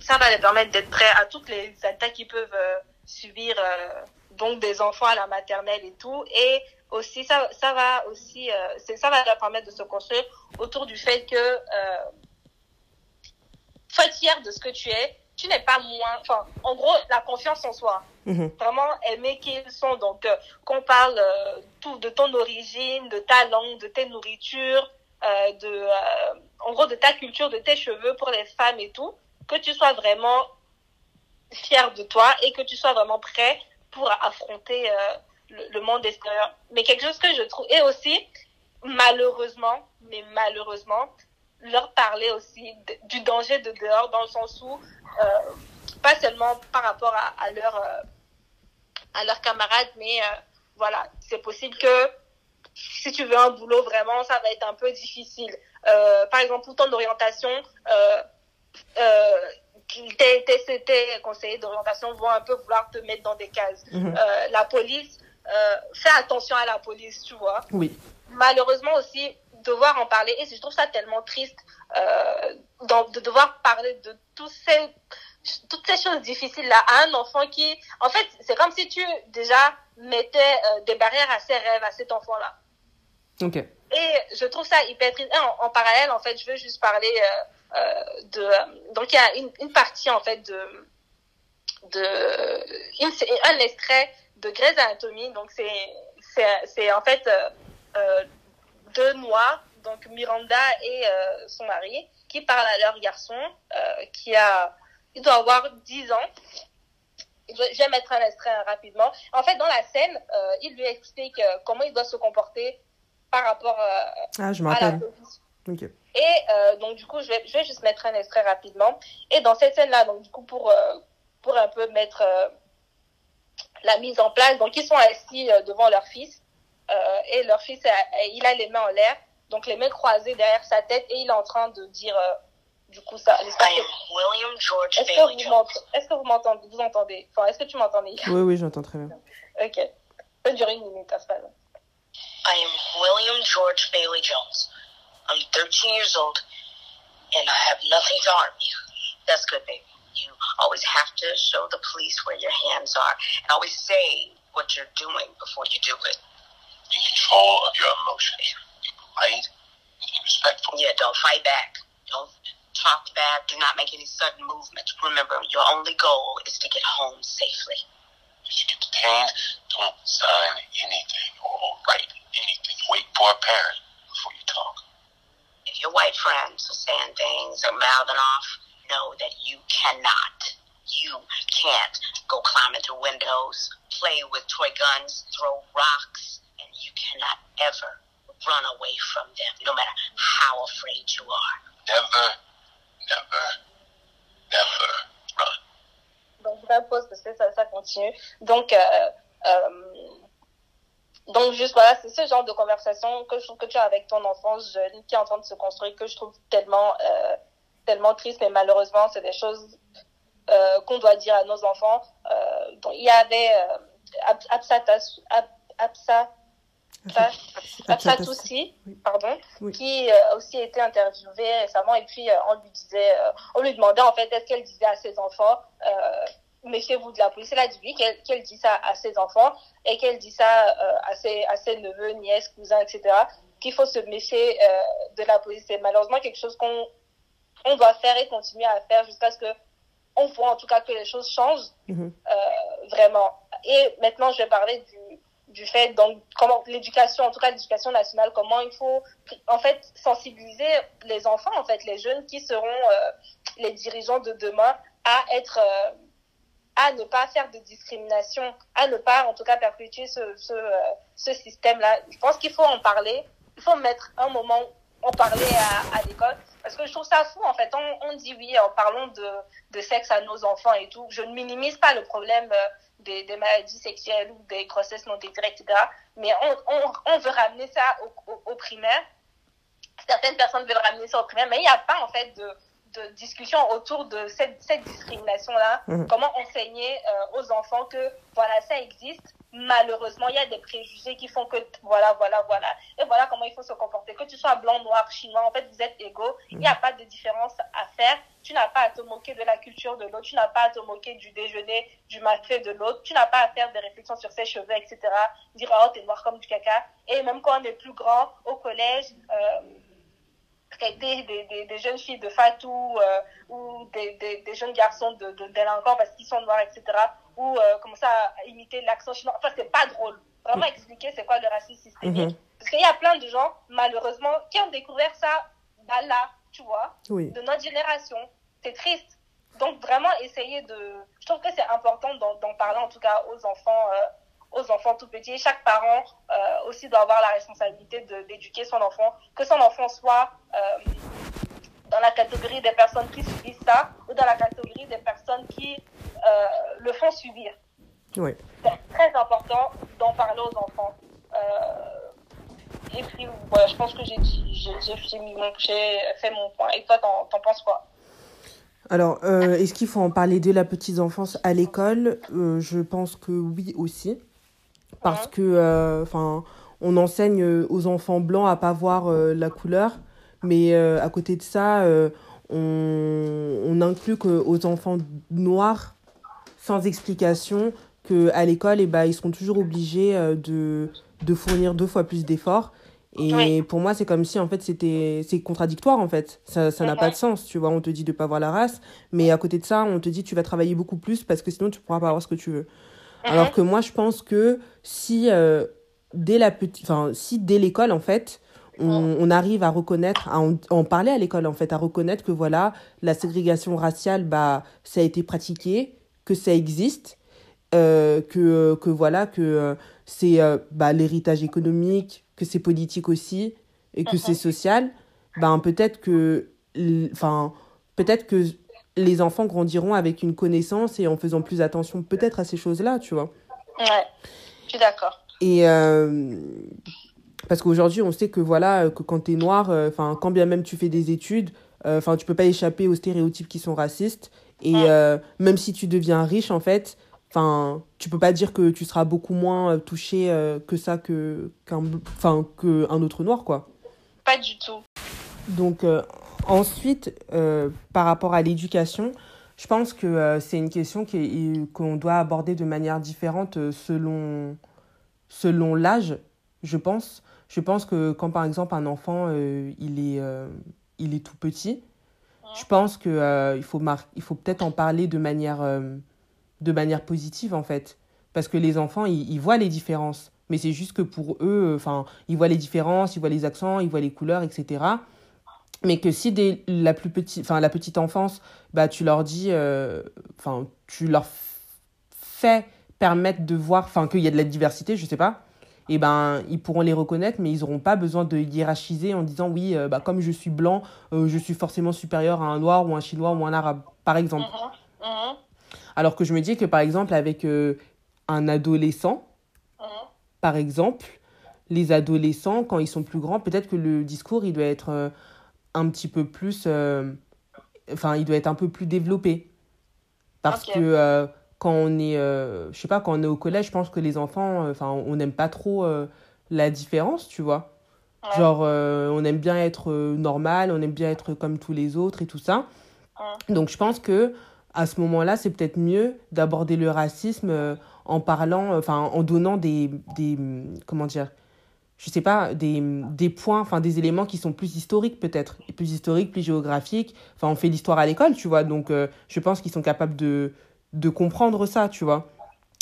Ça va les permettre d'être prêts à toutes les attaques qu'ils peuvent euh, subir, euh, donc des enfants à la maternelle et tout. Et aussi, ça, ça va aussi, euh, c'est, ça va leur permettre de se construire autour du fait que euh, faut être fier de ce que tu es. Tu n'es pas moins... Enfin, en gros, la confiance en soi. Mmh. Vraiment aimer qui ils sont. Donc, euh, qu'on parle euh, tout de ton origine, de ta langue, de tes nourritures, euh, de, euh, en gros, de ta culture, de tes cheveux pour les femmes et tout. Que tu sois vraiment fier de toi et que tu sois vraiment prêt pour affronter euh, le, le monde extérieur. Mais quelque chose que je trouve... Et aussi, malheureusement, mais malheureusement... leur parler aussi d- du danger de dehors, dans le sens où, euh, pas seulement par rapport à, à, leur, euh, à leurs camarades, mais euh, voilà, c'est possible que si tu veux un boulot, vraiment, ça va être un peu difficile. Euh, par exemple, pour ton orientation, euh, euh, tes, tes, tes conseillers d'orientation vont un peu vouloir te mettre dans des cases. Mmh. Euh, la police, euh, fais attention à la police, tu vois. Oui. Malheureusement aussi, devoir en parler, et je trouve ça tellement triste euh, dans, de devoir parler de tous ces, toutes ces choses difficiles-là à un enfant qui... En fait, c'est comme si tu, déjà, mettais euh, des barrières à ses rêves, à cet enfant-là. Ok. Et je trouve ça hyper triste. En, en parallèle, en fait, je veux juste parler euh, euh, de... Euh, donc, il y a une, une partie, en fait, de... de une, un extrait de Grey's Anatomy. Donc c'est c'est c'est en fait euh, euh, deux noirs, donc Miranda et euh, son mari, qui parlent à leur garçon euh, qui a il doit avoir dix ans. Je vais mettre un extrait rapidement. En fait, dans la scène, euh, il lui explique euh, comment il doit se comporter par rapport euh, ah, je à la police. Okay. Et euh, donc, du coup, je vais, je vais juste mettre un extrait rapidement. Et dans cette scène-là, donc, du coup, pour, euh, pour un peu mettre euh, la mise en place, donc, ils sont assis euh, devant leur fils. Euh, et leur fils, a, il a les mains en l'air, donc les mains croisées derrière sa tête, et il est en train de dire. Euh, Du coup, ça. Est-ce que, est-ce que vous m'entendez, est-ce que vous m'entendez, vous entendez, enfin, est-ce que tu m'entendais? Oui, oui, j'entends très bien. Ok. Ça peut durer une minute, à ce moment-là. I am William George Bailey Jones. I'm thirteen years old, and I have nothing to harm you. That's good, baby. You always have to show the police where your hands are, and always say what you're doing before you do it. You control your emotions. You be polite. You be respectful. Yeah, don't fight back. Don't. Talk back. Do not make any sudden movements. Remember, your only goal is to get home safely. If you get detained, don't sign anything or write anything. Wait for a parent before you talk. If your white friends are saying things or mouthing off, know that you cannot. You can't go climb into windows, play with toy guns, throw rocks, and you cannot ever run away from them, no matter how afraid you are. Never. Never, never run. Donc, je pause parce que ça, ça continue. Donc, euh, euh, donc, juste voilà, c'est ce genre de conversation que je trouve que tu as avec ton enfant jeune qui est en train de se construire, que je trouve tellement, euh, tellement triste. Mais malheureusement, c'est des choses euh, qu'on doit dire à nos enfants. Euh, donc, il y avait euh, Assa Traoré. Fatou, oui. Pardon, oui. Qui a euh, aussi été interviewée récemment, et puis euh, on lui disait, euh, on lui demandait en fait, est-ce qu'elle disait à ses enfants, euh, méfiez-vous de la police. Elle a dit oui, qu'elle, qu'elle dit ça à ses enfants et qu'elle dit ça euh, à, ses, à ses neveux, nièces, cousins, et cetera, qu'il faut se méfier euh, de la police. C'est malheureusement quelque chose qu'on on doit faire et continuer à faire jusqu'à ce que on voit en tout cas que les choses changent, mm-hmm. euh, vraiment. Et maintenant, je vais parler du du fait, donc, comment l'éducation, en tout cas l'éducation nationale, comment il faut, en fait, sensibiliser les enfants, en fait, les jeunes qui seront euh, les dirigeants de demain à être, euh, à ne pas faire de discrimination, à ne pas, en tout cas, perpétuer ce, ce, euh, ce système-là. Je pense qu'il faut en parler, il faut mettre un moment, en parler à, à l'école, parce que je trouve ça fou, en fait. On, on dit oui, en parlant de, de sexe à nos enfants et tout, je ne minimise pas le problème euh, Des, des maladies sexuelles ou des grossesses non désirées, et cetera. Mais on, on, on veut ramener ça au, au, au primaire. Certaines personnes veulent ramener ça au primaire, mais il n'y a pas, en fait, de, de discussion autour de cette, cette discrimination-là. Mmh. Comment enseigner euh, aux enfants que, voilà, ça existe. Malheureusement, il y a des préjugés qui font que, voilà, voilà, voilà. Et voilà comment il faut se comporter. Que tu sois blanc, noir, chinois, en fait, vous êtes égaux. Il n'y a pas de différence à faire. Tu n'as pas à te moquer de la culture de l'autre, tu n'as pas à te moquer du déjeuner, du matin de l'autre, tu n'as pas à faire des réflexions sur ses cheveux, et cetera. Dire, oh, t'es noir comme du caca. Et même quand on est plus grand, au collège, euh, des, des, des, des jeunes filles de Fatou euh, ou des, des, des jeunes garçons de, de délinquants parce qu'ils sont noirs, et cetera, ou euh, commencer à imiter l'accent chinois. Enfin, c'est pas drôle. Vraiment expliquer c'est quoi le racisme systémique. Mm-hmm. Parce qu'il y a plein de gens, malheureusement, qui ont découvert ça, bah là, tu vois, oui. De notre génération. C'est triste. Donc, vraiment, essayer de... Je trouve que c'est important d'en, d'en parler, en tout cas, aux enfants, euh, aux enfants tout petits. Chaque parent euh, aussi doit avoir la responsabilité de, d'éduquer son enfant, que son enfant soit euh, dans la catégorie des personnes qui subissent ça ou dans la catégorie des personnes qui euh, le font subir. Oui. C'est très important d'en parler aux enfants. Euh... Et puis, voilà, je pense que j'ai, j'ai, j'ai, j'ai, mis mon, j'ai fait mon point. Et toi, t'en, t'en penses quoi ? Alors, euh, est-ce qu'il faut en parler dès la petite enfance à l'école ? euh, Je pense que oui aussi. Parce que, enfin, euh, on enseigne aux enfants blancs à pas voir euh, la couleur. Mais euh, à côté de ça, euh, on, on inclut qu'aux enfants noirs, sans explication, qu'à l'école, eh ben, ils seront toujours obligés euh, de, de fournir deux fois plus d'efforts. Et oui. Pour moi, c'est comme si, en fait, c'était... c'est contradictoire, en fait. Ça, ça mm-hmm. n'a pas de sens, tu vois. On te dit de ne pas voir la race, mais à côté de ça, on te dit tu vas travailler beaucoup plus parce que sinon, tu ne pourras pas avoir ce que tu veux. Uh-huh. Alors que moi, je pense que si, euh, dès la petite, enfin, si dès l'école, en fait, on, on arrive à reconnaître, à en, à en parler à l'école, en fait, à reconnaître que, voilà, la ségrégation raciale, bah, ça a été pratiqué, que ça existe, euh, que, que, voilà, que euh, c'est euh, bah, l'héritage économique, que c'est politique aussi, et que uh-huh. c'est social, ben, peut-être que, enfin, peut-être que les enfants grandiront avec une connaissance et en faisant plus attention peut-être à ces choses-là, tu vois. Ouais, je suis d'accord. Et euh, parce qu'aujourd'hui, on sait que, voilà, que quand t'es noir, enfin, euh, quand bien même tu fais des études, enfin, euh, tu peux pas échapper aux stéréotypes qui sont racistes. Et ouais. euh, même si tu deviens riche, en fait, enfin, tu peux pas dire que tu seras beaucoup moins touché euh, que ça que qu'un, enfin, qu'un autre noir, quoi. Pas du tout. Donc, euh, ensuite, euh, par rapport à l'éducation, je pense que euh, c'est une question qui est, qu'on doit aborder de manière différente euh, selon, selon l'âge, je pense. Je pense que quand, par exemple, un enfant, euh, il est, euh, il est tout petit, je pense qu'il euh, faut, mar- il faut peut-être en parler de manière, euh, de manière positive, en fait. Parce que les enfants, ils, ils voient les différences. Mais c'est juste que pour eux, enfin, ils voient les différences, ils voient les accents, ils voient les couleurs, et cetera. Mais que si dès la plus petite, enfin la petite enfance, bah tu leur dis, enfin euh, tu leur fais permettre de voir, enfin qu'il y a de la diversité, je sais pas. Et ben ils pourront les reconnaître, mais ils n'auront pas besoin de hiérarchiser en disant oui, euh, bah comme je suis blanc, euh, je suis forcément supérieur à un noir ou un chinois ou un arabe, par exemple. Mmh, mmh. Alors que je me dis que par exemple avec euh, un adolescent. Par exemple, les adolescents, quand ils sont plus grands, peut-être que le discours, il doit être euh, un petit peu plus... Euh, enfin, il doit être un peu plus développé. Parce okay. que euh, quand on est... Euh, je sais pas, quand on est au collège, je pense que les enfants, enfin, euh, on n'aime pas trop euh, la différence, tu vois. Ouais. Genre, euh, on aime bien être euh, normal, on aime bien être comme tous les autres et tout ça. Ouais. Donc, je pense que à ce moment-là, c'est peut-être mieux d'aborder le racisme... Euh, en parlant, enfin, en donnant des, des, comment dire, je sais pas, des, des points, enfin, des éléments qui sont plus historiques, peut-être, plus historiques, plus géographiques, enfin, on fait l'histoire à l'école, tu vois, donc, euh, je pense qu'ils sont capables de, de comprendre ça, tu vois.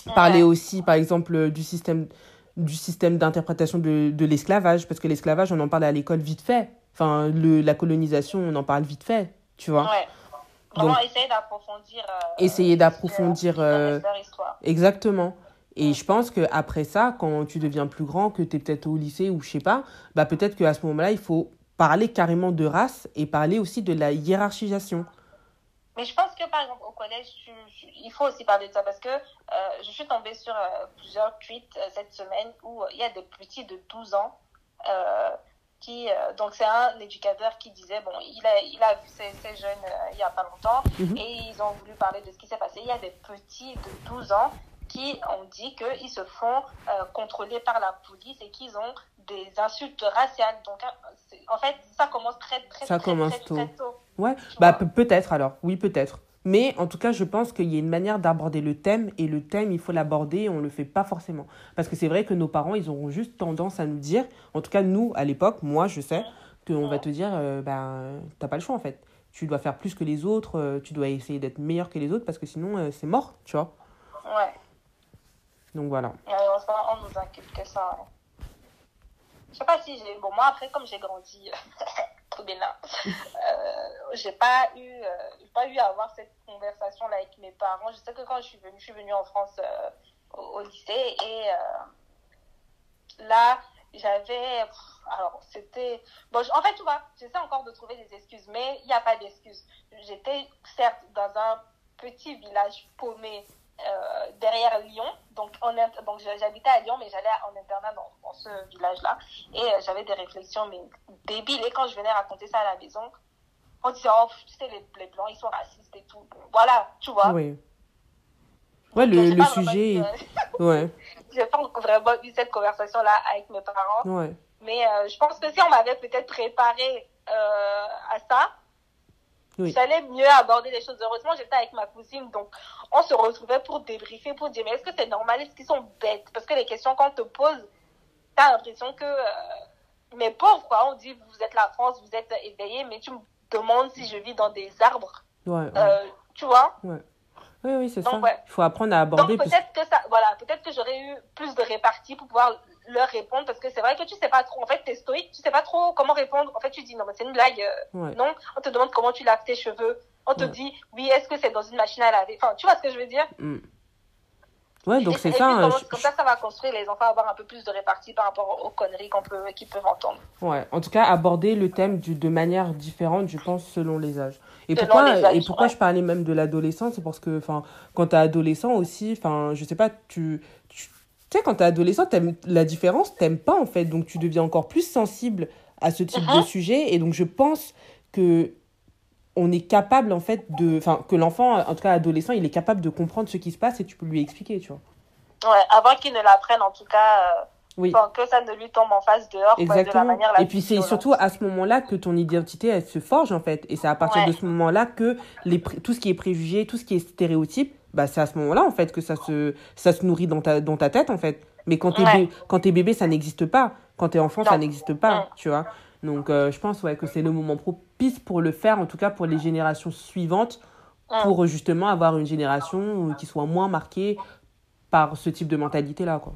Ouais. Parler aussi, par exemple, du système, du système d'interprétation de, de l'esclavage, parce que l'esclavage, on en parle à l'école vite fait, enfin, le, la colonisation, on en parle vite fait, tu vois. Ouais. Vraiment, donc, essayer d'approfondir... Euh, essayer d'approfondir... Euh, leur histoire. Exactement. Et ouais. je pense qu'après ça, quand tu deviens plus grand, que tu es peut-être au lycée ou je sais pas, bah peut-être qu'à ce moment-là, il faut parler carrément de race et parler aussi de la hiérarchisation. Mais je pense que, par exemple, au collège, tu, tu, il faut aussi parler de ça parce que euh, je suis tombée sur euh, plusieurs tweets euh, cette semaine où il euh, y a des petits de douze ans... Euh, Qui, euh, donc c'est un éducateur qui disait, bon, il a, il a vu ces, ces jeunes euh, il n'y a pas longtemps mmh. et ils ont voulu parler de ce qui s'est passé. Il y a des petits de douze ans qui ont dit qu'ils se font euh, contrôler par la police et qu'ils ont des insultes raciales. Donc, en fait, ça commence très, très, ça très, commence très, tôt. très, très tôt. Ouais, bah, peut-être alors, oui, peut-être. Mais en tout cas, je pense qu'il y a une manière d'aborder le thème et le thème, il faut l'aborder et on ne le fait pas forcément. Parce que c'est vrai que nos parents, ils auront juste tendance à nous dire, en tout cas nous, à l'époque, moi je sais, qu'on va te dire, euh, ben, t'as pas le choix en fait. Tu dois faire plus que les autres, euh, tu dois essayer d'être meilleur que les autres parce que sinon euh, c'est mort, tu vois. Ouais. Donc voilà. Malheureusement, on nous inculque ça. Hein. Je sais pas si j'ai... Bon, moi après, comme j'ai grandi... Euh, j'ai pas eu, euh, j'ai pas eu à avoir cette conversation là avec mes parents. Je sais que quand je suis venue, je suis venue en France euh, au, au lycée et euh, là j'avais, alors c'était, bon, j'... en fait tu vois, j'essaie encore de trouver des excuses, mais il n'y a pas d'excuses. J'étais certes dans un petit village paumé euh, derrière Lyon, donc en inter... donc j'habitais à Lyon, mais j'allais en internat dans, dans ce village-là, et euh, j'avais des réflexions mais débiles. Et quand je venais raconter ça à la maison, on disait oh tu sais les, les blancs ils sont racistes et tout, voilà, tu vois. Oui. Ouais, donc, le, le sujet. De... ouais. J'ai pas vraiment eu cette conversation-là avec mes parents. Ouais. Mais euh, je pense que si on m'avait peut-être préparé euh, à ça. Oui. J'allais mieux aborder les choses. Heureusement, j'étais avec ma cousine, donc on se retrouvait pour débriefer, pour dire mais est-ce que c'est normal, est-ce qu'ils sont bêtes? Parce que les questions qu'on te pose, t'as l'impression que euh, mais pauvres quoi, on dit vous êtes la France, vous êtes éveillés, mais tu me demandes si je vis dans des arbres, ouais, ouais. Euh, tu vois? Ouais. Oui, oui, c'est donc, ça. Ouais. Il faut apprendre à aborder. Donc, peut-être plus... que ça, voilà, peut-être que j'aurais eu plus de répartie pour pouvoir leur répondre, parce que c'est vrai que tu sais pas trop. En fait, t'es stoïque, tu sais pas trop comment répondre. En fait, tu dis non, mais c'est une blague. Ouais. Non, on te demande comment tu laves tes cheveux. On te ouais. dit oui, est-ce que c'est dans une machine à laver. Enfin, tu vois ce que je veux dire. Mm. Ouais, donc et, c'est et ça. Puis, hein, je... Comme ça, ça va construire les enfants à avoir un peu plus de répartie par rapport aux conneries qu'on peut, qu'ils peuvent entendre. Ouais, en tout cas, aborder le thème du, de manière différente, je pense, selon les âges. Et selon pourquoi, les âges, et pourquoi ouais. je parlais même de l'adolescence, c'est parce que quand t'es adolescent aussi, je sais pas, tu, tu sais, quand t'es adolescent, t'aimes, la différence, t'aimes pas en fait. Donc, tu deviens encore plus sensible à ce type mm-hmm. de sujet. Et donc, je pense que... on est capable, en fait, de... Enfin, que l'enfant, en tout cas, l'adolescent, il est capable de comprendre ce qui se passe et tu peux lui expliquer, tu vois. Ouais, avant qu'il ne l'apprenne, en tout cas... Euh... Oui. Enfin, que ça ne lui tombe en face dehors. Exactement. Quoi, de la manière la et puis c'est violente. Surtout à ce moment-là que ton identité elle se forge en fait, et c'est à partir ouais. de ce moment-là que les pré- tout ce qui est préjugé, tout ce qui est stéréotype, bah c'est à ce moment-là en fait que ça se ça se nourrit dans ta dans ta tête en fait. Mais quand t'es ouais. bé- quand t'es bébé ça n'existe pas, quand t'es enfant non. ça n'existe pas, ouais. tu vois. Donc euh, je pense ouais que c'est le moment propice pour le faire, en tout cas pour les générations suivantes, ouais. pour justement avoir une génération qui soit moins marquée par ce type de mentalité là quoi.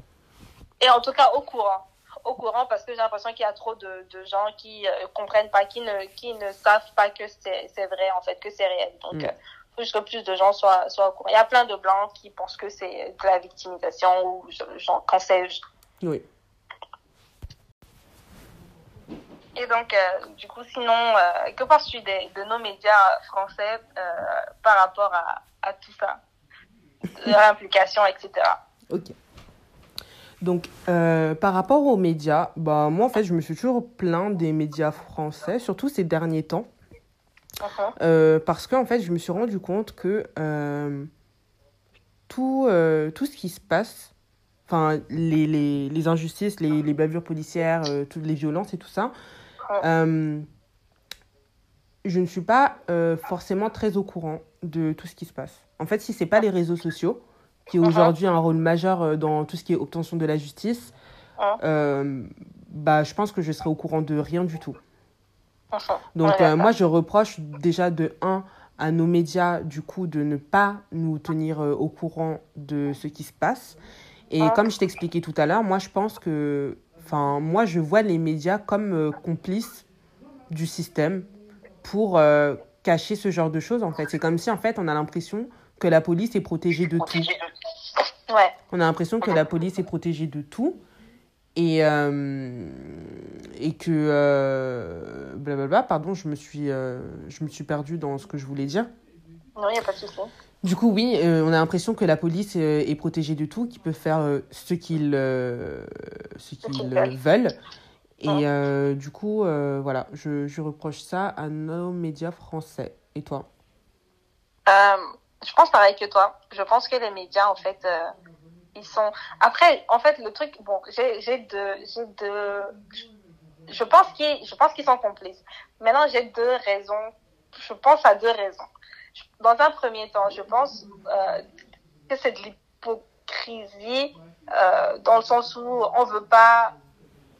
Et en tout cas, au courant. Au courant, parce que j'ai l'impression qu'il y a trop de, de gens qui ne euh, comprennent pas, qui ne, qui ne savent pas que c'est, c'est vrai, en fait, que c'est réel. Donc, il mmh. euh, faut que plus de gens soient, soient au courant. Il y a plein de blancs qui pensent que c'est de la victimisation ou genre, qu'en sais-je. Oui. Et donc, euh, du coup, sinon, euh, que penses-tu des, de nos médias français euh, par rapport à, à tout ça, de l'implication, et cetera. Ok. Donc, euh, par rapport aux médias, bah, moi, en fait, je me suis toujours plainte des médias français, surtout ces derniers temps. Uh-huh. Euh, parce que, en fait, je me suis rendu compte que euh, tout, euh, tout ce qui se passe, enfin, les, les, les injustices, les, les bavures policières, euh, toutes les violences et tout ça, euh, je ne suis pas euh, forcément très au courant de tout ce qui se passe. En fait, si ce n'est pas les réseaux sociaux, qui aujourd'hui a un rôle majeur dans tout ce qui est obtention de la justice, euh, bah, je pense que je serai au courant de rien du tout. Donc, euh, moi, je reproche déjà de un à nos médias, du coup, de ne pas nous tenir euh, au courant de ce qui se passe. Et comme je t'expliquais tout à l'heure, moi, je pense que... Enfin, moi, je vois les médias comme euh, complices du système pour euh, cacher ce genre de choses, en fait. C'est comme si, en fait, on a l'impression que la police est protégée de tout. Ouais. On a l'impression que la police est protégée de tout et euh, et que euh, blablabla. Pardon, je me suis euh, je me suis perdue dans ce que je voulais dire. Non, il y a pas de souci. Du coup, oui, euh, on a l'impression que la police euh, est protégée de tout, qu'ils peuvent faire euh, ce qu'ils euh, ce qu'ils euh, veulent. Et euh, du coup, euh, voilà, je je reproche ça à nos médias français. Et toi? Euh... Je pense pareil que toi. Je pense que les médias, en fait, euh, ils sont... Après, en fait, le truc... Bon, j'ai, j'ai deux... J'ai deux... Je pense qu'ils, je pense qu'ils sont complices. Maintenant, j'ai deux raisons. Je pense à deux raisons. Dans un premier temps, je pense euh, que c'est de l'hypocrisie euh, dans le sens où on veut pas...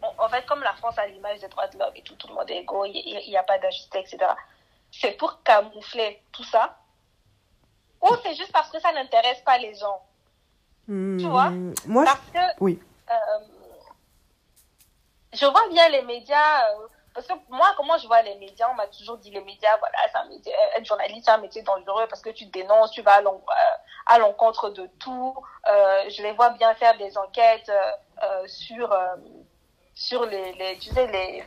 On, en fait, comme la France a l'image des droits de l'homme et tout, tout le monde est égaux, il n'y a pas d'injustice, et cetera. C'est pour camoufler tout ça. Ou c'est juste parce que ça n'intéresse pas les gens. Mmh, tu vois? Moi, parce que... Oui. Euh, je vois bien les médias... Euh, parce que moi, comment je vois les médias? On m'a toujours dit les médias, voilà, c'est un métier, être journaliste, c'est un métier dangereux parce que tu te dénonces, tu vas à, l'en, euh, à l'encontre de tout. Euh, je les vois bien faire des enquêtes euh, euh, sur, euh, sur les, les... Tu sais, les...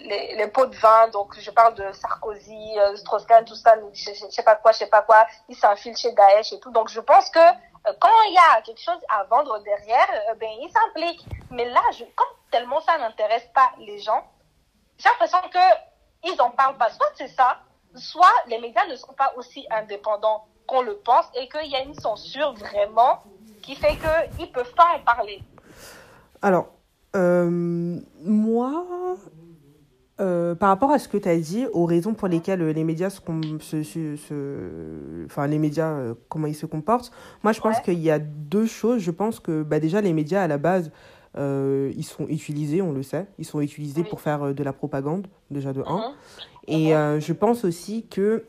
Les, les pots de vin, donc je parle de Sarkozy, euh, Strauss-Kahn, tout ça, je, je, je sais pas quoi, je sais pas quoi, ils s'infilent chez Daesh et tout. Donc je pense que euh, quand il y a quelque chose à vendre derrière, euh, ben ils s'impliquent. Mais là, je, comme tellement ça n'intéresse pas les gens, j'ai l'impression que ils en parlent pas. Soit c'est ça, soit les médias ne sont pas aussi indépendants qu'on le pense et qu'il y a une censure vraiment qui fait que ils peuvent pas en parler. Alors, euh, moi... Euh, par rapport à ce que tu as dit, aux raisons pour lesquelles les médias se, com- se, se, se... enfin les médias euh, comment ils se comportent, moi je pense ouais. qu'il y a deux choses. Je pense que bah déjà les médias à la base euh, ils sont utilisés, on le sait, ils sont utilisés oui. pour faire de la propagande déjà de un. Mm-hmm. Et euh, je pense aussi que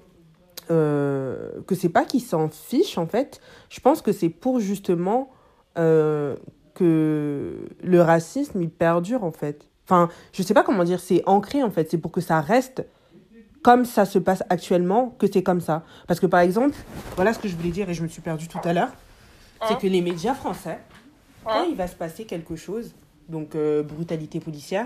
euh, que c'est pas qu'ils s'en fichent, en fait. Je pense que c'est pour, justement, euh, que le racisme, il perdure, en fait. Enfin, je sais pas comment dire, c'est ancré, en fait. C'est pour que ça reste comme ça se passe actuellement, que c'est comme ça. Parce que, par exemple, voilà ce que je voulais dire, et je me suis perdue tout à l'heure, c'est que les médias français, quand il va se passer quelque chose, donc euh, brutalité policière,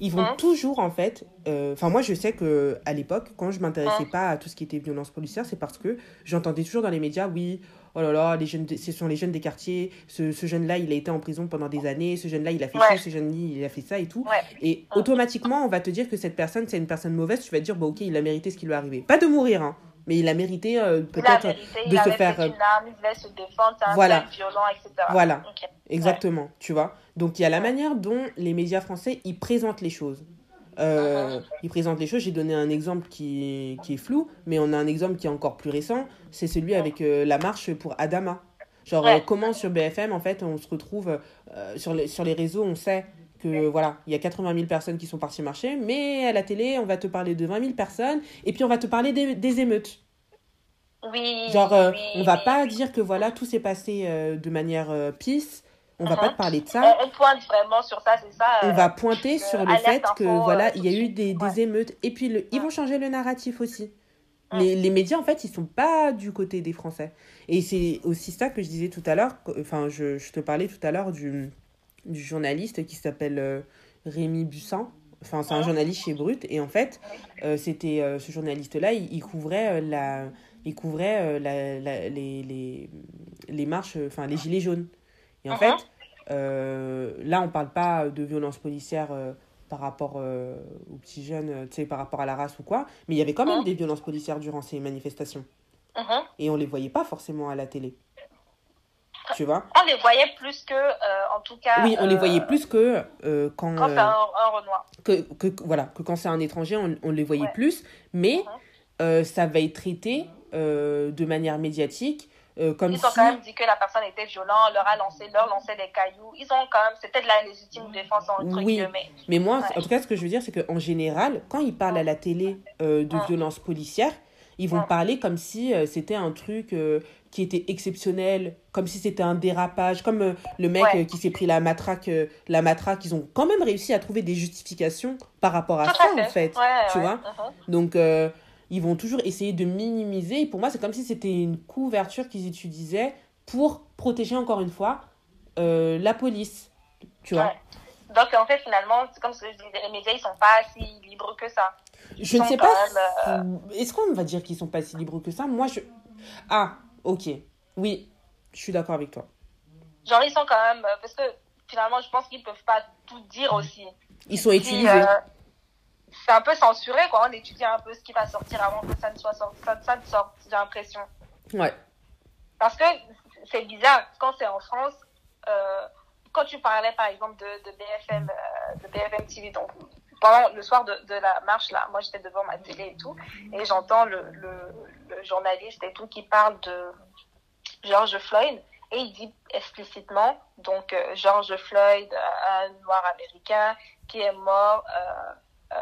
ils vont hein? toujours, en fait... Enfin, euh, moi, je sais qu'à l'époque, quand je ne m'intéressais hein? pas à tout ce qui était violence policière, c'est parce que j'entendais toujours dans les médias, oui, oh là là, les jeunes de... ce sont les jeunes des quartiers, ce, ce jeune-là, il a été en prison pendant des années, ce jeune-là, il a fait ouais. ça, ce jeune-là, il a fait ça et tout. Ouais. Et hein? automatiquement, on va te dire que cette personne, c'est une personne mauvaise, tu vas te dire, bah, ok, il a mérité ce qui lui est arrivé. Pas de mourir, hein, mais il a mérité euh, peut-être mérité, de se faire... Une arme, il devait se défendre, c'est un voilà. violent, et cetera. Voilà, okay. exactement, ouais. tu vois. Donc, il y a la manière dont les médias français, ils présentent les choses. Euh, ils présentent les choses. J'ai donné un exemple qui est, qui est flou, mais on a un exemple qui est encore plus récent. C'est celui avec euh, la marche pour Adama. Genre, ouais. euh, comment sur B F M, en fait, on se retrouve... Euh, sur, les, sur les réseaux, on sait que, voilà, il y a quatre-vingt mille personnes qui sont parties marcher, mais à la télé, on va te parler de vingt mille personnes, et puis on va te parler des, des émeutes. Oui. Genre, euh, oui, on va oui, pas oui. dire que, voilà, tout s'est passé euh, de manière euh, peace. On va mm-hmm. pas te parler de ça. On, on pointe vraiment sur ça, c'est ça. On euh, va pointer euh, sur le fait que info, voilà, il y a eu des, ouais. des émeutes. Et puis, le, ouais. ils vont changer le narratif aussi. Mm. Les, les médias, en fait, ils sont pas du côté des Français. Et c'est aussi ça que je disais tout à l'heure. Enfin, je, je te parlais tout à l'heure du, du journaliste qui s'appelle euh, Rémi Bussin. Enfin, c'est un journaliste chez Brut. Et en fait, euh, c'était euh, ce journaliste-là, il, il couvrait, euh, la, il couvrait euh, la, la, les, les, les marches, enfin, les gilets jaunes. Et en uh-huh. fait, euh, là, on ne parle pas de violence policière euh, par rapport euh, aux petits jeunes, euh, tu sais, par rapport à la race ou quoi, mais il y avait quand même uh-huh. des violences policières durant ces manifestations. Uh-huh. Et on ne les voyait pas forcément à la télé. Tu vois ? On les voyait plus que, euh, en tout cas... Oui, on euh, les voyait plus que euh, quand... Quand euh, c'est un, un Renoir. Que, que, voilà, que quand c'est un étranger, on, on les voyait ouais. plus, mais uh-huh. euh, ça va être traité euh, de manière médiatique. Euh, comme ils si... ont quand même dit que la personne était violente, leur a lancé, leur lançait des cailloux. Ils ont quand même, c'était de la légitime défense en truc oui. de mais. Mais moi, ouais. en tout cas, ce que je veux dire, c'est qu'en général, quand ils parlent à la télé euh, de ouais. violences policières, ils vont ouais. parler comme si euh, c'était un truc euh, qui était exceptionnel, comme si c'était un dérapage, comme euh, le mec ouais. euh, qui s'est pris la matraque, euh, la matraque. Ils ont quand même réussi à trouver des justifications par rapport à tout ça, fait. En fait. Ouais, tu ouais. vois. Uh-huh. Donc. Euh, Ils vont toujours essayer de minimiser. Et pour moi, c'est comme si c'était une couverture qu'ils utilisaient pour protéger, encore une fois, euh, la police. Tu vois ouais. Donc, en fait, finalement, c'est comme ce que je disais, les médias, ils ne sont pas si libres que ça. Ils je ne sais pas. Même, si... euh... Est-ce qu'on va dire qu'ils ne sont pas si libres que ça ? Moi, je. Ah, ok. Oui, je suis d'accord avec toi. Genre, ils sont quand même. Parce que finalement, je pense qu'ils ne peuvent pas tout dire aussi. Ils sont utilisés. Puis, euh... c'est un peu censuré, quoi. On étudie un peu ce qui va sortir avant que ça ne soit sorti, ça, ça ne sorte, j'ai l'impression. Ouais. Parce que c'est bizarre, quand c'est en France, euh, quand tu parlais, par exemple, de, de, B F M, euh, de B F M T V, donc pendant le soir de, de la marche, là, moi, j'étais devant ma télé et tout, et j'entends le, le, le journaliste et tout qui parle de George Floyd, et il dit explicitement, donc, euh, George Floyd, un noir américain qui est mort... Euh, Euh,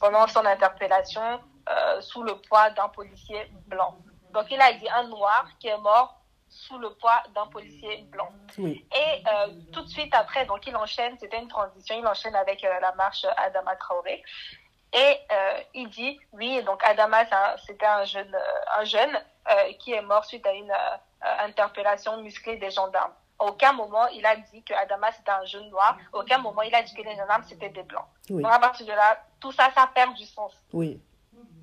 pendant son interpellation euh, sous le poids d'un policier blanc. Donc, il a dit un noir qui est mort sous le poids d'un policier blanc. Oui. Et euh, tout de suite après, donc il enchaîne, c'était une transition, il enchaîne avec euh, la marche Adama Traoré. Et euh, il dit, oui, donc Adama, un, c'était un jeune, un jeune euh, qui est mort suite à une euh, interpellation musclée des gendarmes. Aucun moment, il a dit que Adama, c'était un jeune noir. Aucun moment, il a dit que les gendarmes, c'était des blancs. Oui. Donc, à partir de là, tout ça, ça perd du sens. Oui.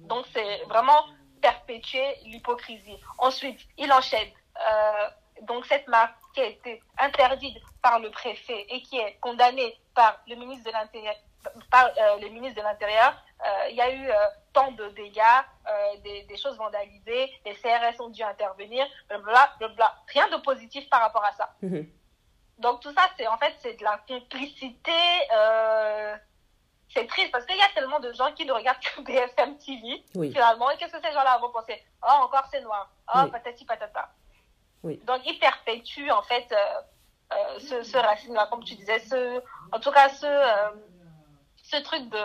Donc, c'est vraiment perpétuer l'hypocrisie. Ensuite, il enchaîne. Euh, donc, cette marque qui a été interdite par le préfet et qui est condamnée par le ministre de l'Intérieur, par euh, le ministre de l'Intérieur, il euh, y a eu euh, tant de dégâts, euh, des, des choses vandalisées, les C R S ont dû intervenir, blablabla, blablabla. Rien de positif par rapport à ça. Mmh. Donc tout ça, c'est en fait, c'est de la complicité. Euh... C'est triste parce qu'il y a tellement de gens qui ne regardent que B F M T V, oui. finalement. Et qu'est-ce que ces gens-là vont penser ? Oh, encore c'est noir. Oh, oui. patati patata. Oui. Donc ils perpétuent en fait euh, euh, ce, ce racisme-là, comme tu disais, ce, en tout cas ce... Euh, ce truc de...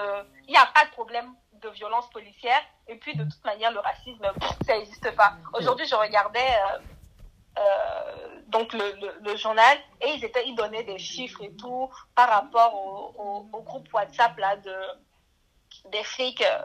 Il n'y a pas de problème de violence policière. Et puis, de toute manière, le racisme, ça n'existe pas. Aujourd'hui, je regardais euh, euh, donc le, le, le journal, et ils, étaient, ils donnaient des chiffres et tout par rapport au, au, au groupe WhatsApp là, de, des flics. Euh,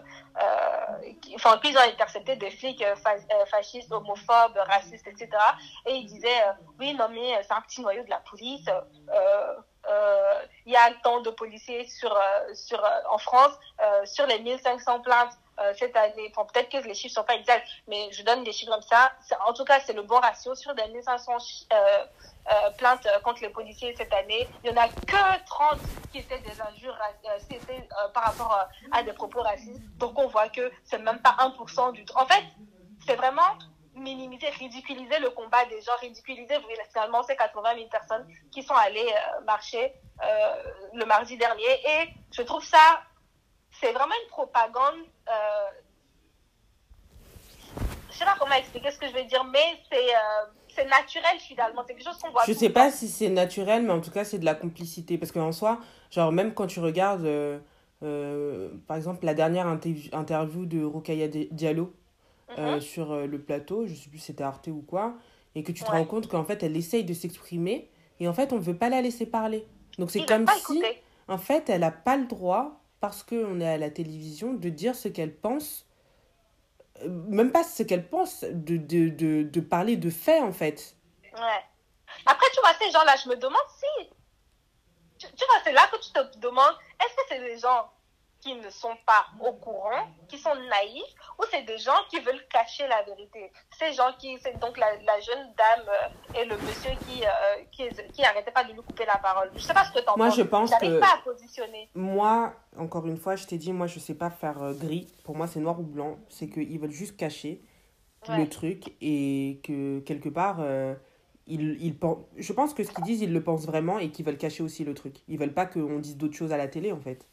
qui, enfin, puis ils ont intercepté des flics fa- fascistes, homophobes, racistes, et cetera. Et ils disaient euh, oui, non, mais c'est un petit noyau de la police. Euh, il euh, y a tant de policiers sur, euh, sur, euh, en France, euh, sur les mille cinq cents plaintes euh, cette année. Enfin, peut-être que les chiffres ne sont pas exacts, mais je donne des chiffres comme ça. C'est, en tout cas, c'est le bon ratio. Sur les mille cinq cents euh, euh, plaintes contre les policiers cette année, il n'y en a que trente qui étaient des injures euh, c'était, euh, par rapport euh, à des propos racistes. Donc, on voit que c'est même pas un pour cent du... En fait, c'est vraiment... minimiser, ridiculiser le combat des gens, ridiculiser finalement ces quatre-vingt mille personnes qui sont allées euh, marcher euh, le mardi dernier. Et je trouve ça, c'est vraiment une propagande, euh, je sais pas comment expliquer ce que je veux dire, mais c'est, euh, c'est naturel finalement, c'est quelque chose qu'on voit. Je sais pas si c'est naturel, mais en tout cas c'est de la complicité, parce qu'en soi, genre même quand tu regardes, euh, euh, par exemple la dernière interv- interview de Rokhaya Diallo, Euh, mm-hmm. sur euh, le plateau, je sais plus si c'était Arte ou quoi, et que tu te ouais. rends compte qu'en fait elle essaye de s'exprimer et en fait on ne veut pas la laisser parler. Donc c'est Ils comme si écouter. En fait elle n'a pas le droit, parce qu'on est à la télévision, de dire ce qu'elle pense, euh, même pas ce qu'elle pense, de, de, de, de parler de faits en fait. Ouais. Après tu vois ces gens là, je me demande si tu, tu vois c'est là que tu te demandes, est-ce que c'est des gens qui ne sont pas au courant, qui sont naïfs, ou c'est des gens qui veulent cacher la vérité. Ces gens qui, c'est donc la, la jeune dame euh, et le monsieur qui, euh, qui qui arrêtait pas de lui couper la parole. Je sais pas ce que t'en moi, penses. Moi, je pense J'arrive que pas à positionner. Moi, encore une fois, je t'ai dit, moi, je sais pas faire euh, gris. Pour moi, c'est noir ou blanc. C'est qu'ils veulent juste cacher ouais. le truc, et que quelque part, euh, ils ils pensent. Je pense que ce qu'ils disent, ils le pensent vraiment, et qu'ils veulent cacher aussi le truc. Ils veulent pas qu'on dise d'autres choses à la télé, en fait.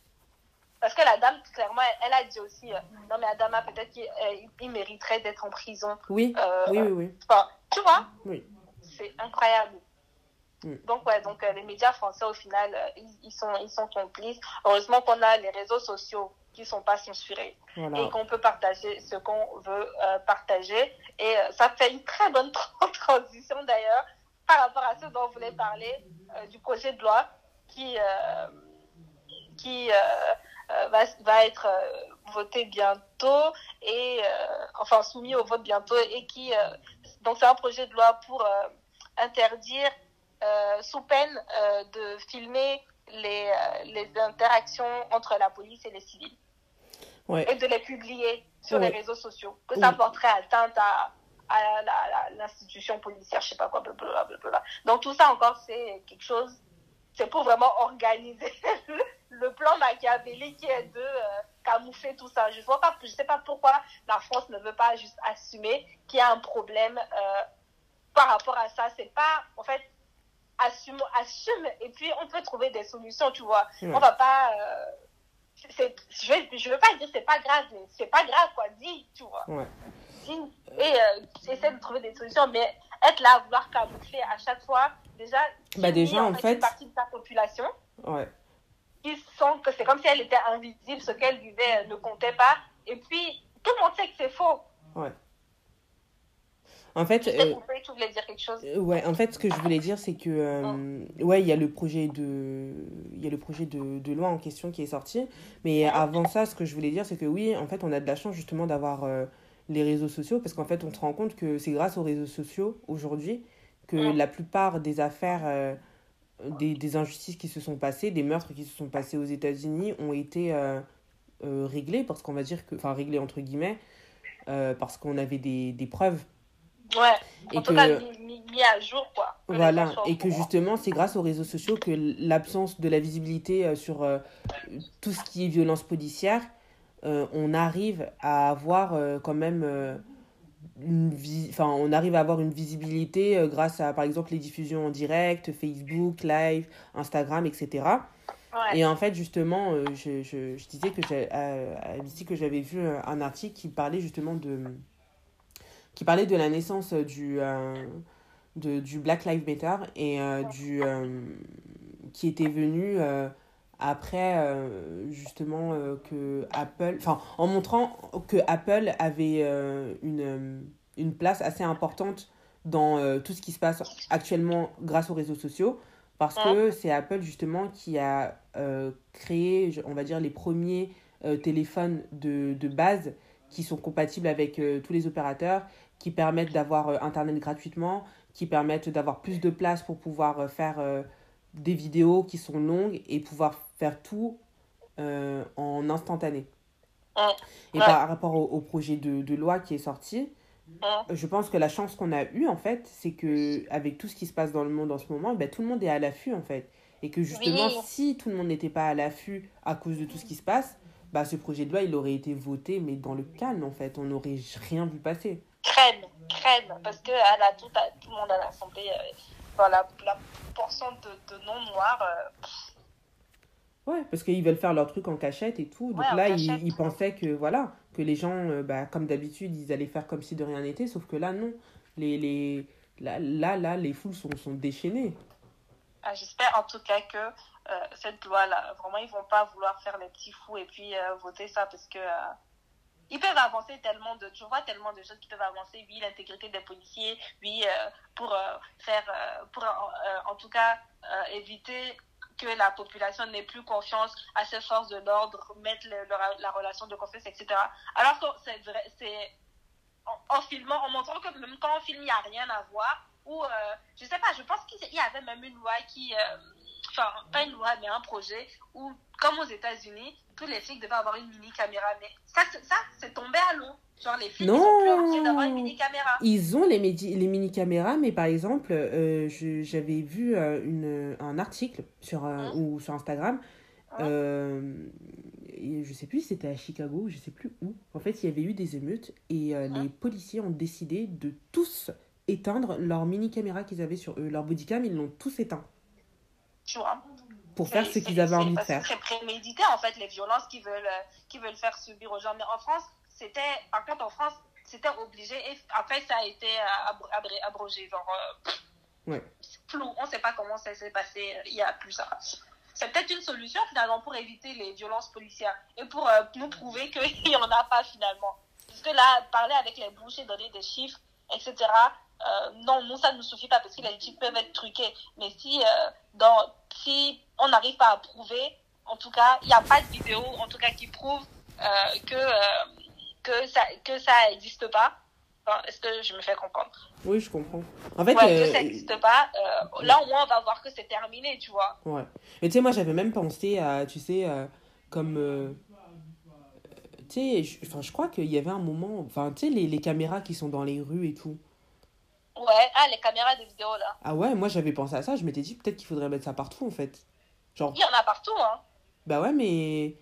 Parce que la dame, clairement, elle, elle a dit aussi, euh, non mais Adama, peut-être qu'il euh, il mériterait d'être en prison. Oui, euh, oui, oui. oui. Enfin, tu vois, oui. C'est incroyable. Oui. Donc, ouais, donc euh, les médias français, au final, euh, ils, ils, sont, ils sont complices. Heureusement qu'on a les réseaux sociaux qui ne sont pas censurés, voilà. Et qu'on peut partager ce qu'on veut euh, partager. Et euh, ça fait une très bonne transition, d'ailleurs, par rapport à ce dont on voulait parler, euh, du projet de loi qui... Euh, qui euh, Va, va être euh, voté bientôt et euh, enfin soumis au vote bientôt et qui euh, donc c'est un projet de loi pour euh, interdire euh, sous peine euh, de filmer les euh, les interactions entre la police et les civils ouais. et de les publier sur ouais. les réseaux sociaux, que ça oui. porterait atteinte à, à la, la, l'institution policière, je sais pas quoi, blablabla, blablabla. Donc tout ça encore c'est quelque chose, c'est pour vraiment organiser le plan machiavélique qui est de euh, camoufler tout ça. Je vois pas, je sais pas pourquoi la France ne veut pas juste assumer qu'il y a un problème euh, par rapport à ça. C'est pas, en fait, assume, assume et puis on peut trouver des solutions, tu vois. Mmh. On va pas, euh, c'est, je vais, je veux pas dire c'est pas grave, mais c'est pas grave quoi, dis, tu vois. Ouais. Dis, et euh, j'essaie de trouver des solutions, mais être là à vouloir camoufler à chaque fois, déjà, bah, déjà en, en fait, fait... une partie de ta population. Ouais. Ils sentent que c'est comme si elle était invisible, ce qu'elle vivait ne comptait pas. Et puis, tout le monde sait que c'est faux. Ouais. En fait, tu, sais, euh, tu voulais dire quelque chose ? Ouais, en fait, ce que je voulais dire, c'est que... Euh, oh. Ouais, il y a le projet de... Il y a le projet de, de loi en question qui est sorti. Mais avant ça, ce que je voulais dire, c'est que oui, en fait, on a de la chance justement d'avoir euh, les réseaux sociaux. Parce qu'en fait, on se rend compte que c'est grâce aux réseaux sociaux, aujourd'hui, que ouais. la plupart des affaires... Euh, Des, des injustices qui se sont passées, des meurtres qui se sont passés aux États-Unis ont été euh, euh, réglés, parce qu'on va dire que, enfin réglés entre guillemets, euh, parce qu'on avait des, des preuves. Ouais, et en que, tout cas mis, mis à jour quoi. Voilà, et que justement c'est grâce aux réseaux sociaux que l'absence de la visibilité euh, sur euh, tout ce qui est violence policière, euh, on arrive à avoir euh, quand même... Euh, Une vis- enfin, on arrive à avoir une visibilité euh, grâce à, par exemple, les diffusions en direct, Facebook, Live, Instagram, et cetera. Ouais. Et en fait, justement, euh, je, je, je disais que, j'ai, euh, ici, que j'avais vu un article qui parlait justement de, qui parlait de la naissance du, euh, de, du Black Lives Matter et euh, du, euh, qui était venu euh, après euh, justement euh, que Apple, enfin en montrant que Apple avait euh, une, une place assez importante dans euh, tout ce qui se passe actuellement grâce aux réseaux sociaux, parce que c'est Apple justement qui a euh, créé, on va dire, les premiers euh, téléphones de, de base qui sont compatibles avec euh, tous les opérateurs, qui permettent d'avoir euh, Internet gratuitement, qui permettent d'avoir plus de place pour pouvoir euh, faire euh, des vidéos qui sont longues et pouvoir faire tout euh, en instantané. Mmh. Et ouais. par rapport au, au projet de, de loi qui est sorti, mmh. je pense que la chance qu'on a eue, en fait, c'est qu'avec tout ce qui se passe dans le monde en ce moment, ben, tout le monde est à l'affût, en fait. Et que justement, oui. si tout le monde n'était pas à l'affût à cause de tout ce qui se passe, bah, ce projet de loi, il aurait été voté, mais dans le calme, en fait. On n'aurait rien vu passer. Crème, crème, parce que à la, tout, à, tout le monde à l'Assemblée, euh, dans la, la portion de, de non-noirs... Euh, ouais, parce qu'ils veulent faire leur truc en cachette et tout. Donc ouais, là, ils, ils pensaient que, voilà, que les gens, euh, bah, comme d'habitude, ils allaient faire comme si de rien n'était, sauf que là, non. Les, les, là, là, là, les foules sont, sont déchaînées. Ah, j'espère en tout cas que... Euh, cette loi-là, vraiment, ils vont pas vouloir faire les petits fous et puis euh, voter ça parce que euh, ils peuvent avancer tellement de, tu vois, tellement de choses qui peuvent avancer, oui, l'intégrité des policiers, oui, euh, pour euh, faire, euh, pour euh, en tout cas euh, éviter que la population n'ait plus confiance à ces forces de l'ordre, mettre le, le, la relation de confiance, et cetera. Alors que c'est vrai, c'est en, en filmant, en montrant que même quand on filme, il n'y a rien à voir, ou euh, je sais pas, je pense qu'il y avait même une loi qui... Euh, Enfin, pas une loi, mais un projet où, comme aux États-Unis, tous les flics devaient avoir une mini-caméra. Mais ça, c'est, ça, c'est tombé à l'eau. Genre, les flics, non, ils sont plus obligés d'avoir une mini-caméra. Ils ont les, médi- les mini-caméras, mais par exemple, euh, je, j'avais vu euh, une, un article sur, euh, mmh. ou sur Instagram. Mmh. Euh, et je sais plus si c'était à Chicago, je sais plus où. En fait, il y avait eu des émeutes et euh, mmh. les policiers ont décidé de tous éteindre leur mini-caméra qu'ils avaient sur eux. Leur bodycam, ils l'ont tous éteint. Tu vois, pour faire c'est, ce qu'ils avaient envie de faire. C'est prémédité, en fait, les violences qu'ils veulent, qu'ils veulent faire subir aux gens. Mais en France, c'était, par contre, en France, c'était obligé. Et après, ça a été abrogé. Genre, pff, ouais. flou. On ne sait pas comment ça s'est passé. Il n'y a plus ça. C'est peut-être une solution, finalement, pour éviter les violences policières. Et pour euh, nous prouver qu'il n'y en a pas, finalement. Parce que là, parler avec les bouchers, donner des chiffres, et cetera, Euh, non, nous, ça ne nous suffit pas parce que les chiffres peuvent être truqués. Mais si, euh, dans, si on n'arrive pas à prouver, en tout cas, il n'y a pas de vidéo en tout cas, qui prouve euh, que, euh, que ça que ça n'existe pas. Enfin, est-ce que je me fais comprendre? Oui, je comprends. En fait, ouais, euh... que ça n'existe pas. Euh, là, au moins, on va voir que c'est terminé, tu vois. Ouais. Mais tu sais, moi, j'avais même pensé à, tu sais, euh, comme... Euh... Tu sais, je, enfin, je crois qu'il y avait un moment... Enfin, tu sais, les, les caméras qui sont dans les rues et tout. Ouais, ah, les caméras de vidéo, là. Ah ouais, moi, j'avais pensé à ça. Je m'étais dit, peut-être qu'il faudrait mettre ça partout, en fait. Genre... Il y en a partout, hein. Bah ouais, mais...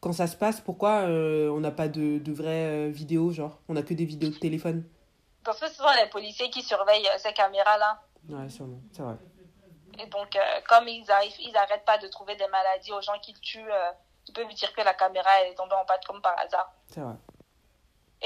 Quand ça se passe, pourquoi euh, on n'a pas de, de vraies euh, vidéos, genre? On n'a que des vidéos de téléphone. Parce que souvent, les policiers qui surveillent euh, ces caméras-là. Ouais, sûrement, c'est vrai. Et donc, euh, comme ils arrivent, ils n'arrêtent pas de trouver des maladies aux gens qui tuent, euh, ils peuvent dire que la caméra, elle est tombée en panne comme par hasard. C'est vrai.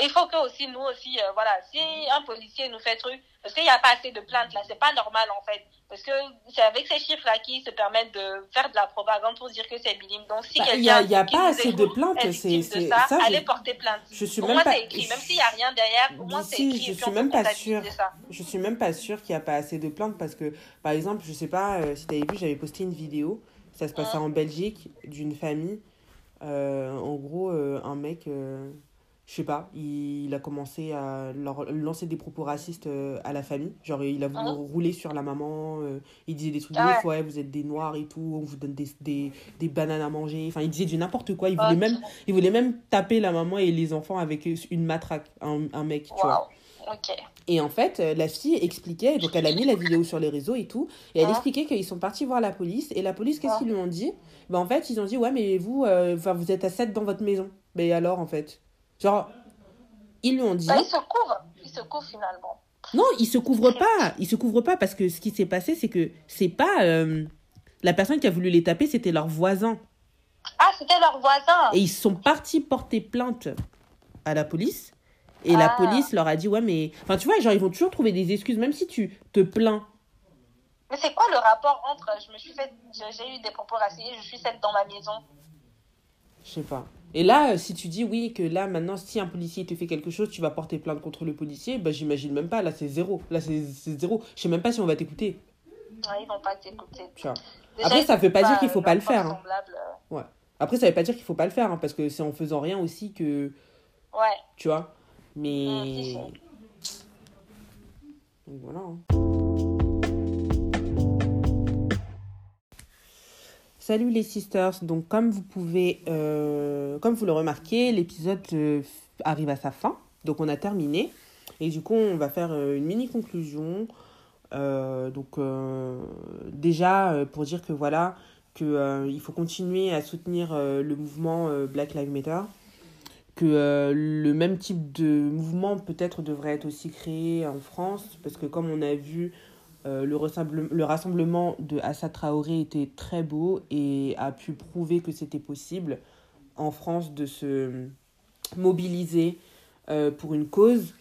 Et il faut que aussi, nous aussi, euh, voilà, si un policier nous fait truc, parce qu'il n'y a pas assez de plaintes là, c'est pas normal en fait. Parce que c'est avec ces chiffres-là qu'ils se permettent de faire de la propagande pour dire que c'est minime. Donc si bah, quelqu'un y a, y a qui pas nous assez écoute, de plaintes, est victime c'est, c'est, de ça, ça allez porter plainte. Je suis au même moins pas... c'est écrit, même s'il n'y a rien derrière, au moins c'est écrit. Je suis même pas sûre. Je suis même pas sûre qu'il n'y a pas assez de plaintes parce que, par exemple, je sais pas euh, si tu avais vu, j'avais posté une vidéo, ça se passait mmh. en Belgique, d'une famille, euh, en gros, euh, un mec... Euh... Je sais pas, il a commencé à leur lancer des propos racistes à la famille. Genre, il a voulu ah. rouler sur la maman. Euh, il disait des trucs ah ouais. de ouf, ouais, vous êtes des noirs et tout, on vous donne des, des, des bananes à manger. Enfin, il disait du n'importe quoi. Il voulait, okay. même, il voulait même taper la maman et les enfants avec une matraque, un, un mec, tu wow. vois. Okay. Et en fait, la fille expliquait, donc elle a mis la vidéo sur les réseaux et tout, et elle ah. expliquait qu'ils sont partis voir la police. Et la police, qu'est-ce ah. qu'ils lui ont dit? Ben, en fait, ils ont dit, ouais, mais vous, euh, vous êtes à sept dans votre maison. Ben alors, en fait... Genre, ils lui ont dit... Bah, ils se couvrent. Ils se couvrent, finalement. Non, ils se couvrent pas. Ils se couvrent pas parce que ce qui s'est passé, c'est que c'est pas... Euh, la personne qui a voulu les taper, c'était leur voisin. Ah, c'était leur voisin. Et ils sont partis porter plainte à la police. Et ah. la police leur a dit, ouais, mais... Enfin, tu vois, genre, ils vont toujours trouver des excuses. Même si tu te plains Mais c'est quoi le rapport entre je me suis fait, j'ai eu des propos racistes, je suis celle dans ma maison? Je sais pas. Et là, si tu dis oui, que là, maintenant, si un policier te fait quelque chose, tu vas porter plainte contre le policier, bah j'imagine même pas, là, c'est zéro. Là, c'est, c'est zéro. Je sais même pas si on va t'écouter. Ouais, ils vont pas t'écouter. Déjà, après, ça veut pas, pas dire qu'il faut pas le faire. Hein. Ouais. Après, ça veut pas dire qu'il faut pas le faire, hein, parce que c'est en faisant rien aussi que... Ouais. Tu vois. Mais... Mmh, donc voilà. Salut les sisters, donc comme vous pouvez, euh, comme vous le remarquez, l'épisode euh, arrive à sa fin, donc on a terminé, et du coup on va faire euh, une mini conclusion, euh, donc euh, déjà euh, pour dire que voilà, que euh, il faut continuer à soutenir euh, le mouvement euh, Black Lives Matter, que euh, le même type de mouvement peut-être devrait être aussi créé en France, parce que comme on a vu, Euh, le, rassemble- le rassemblement de Assa Traoré était très beau et a pu prouver que c'était possible en France de se mobiliser euh, pour une cause.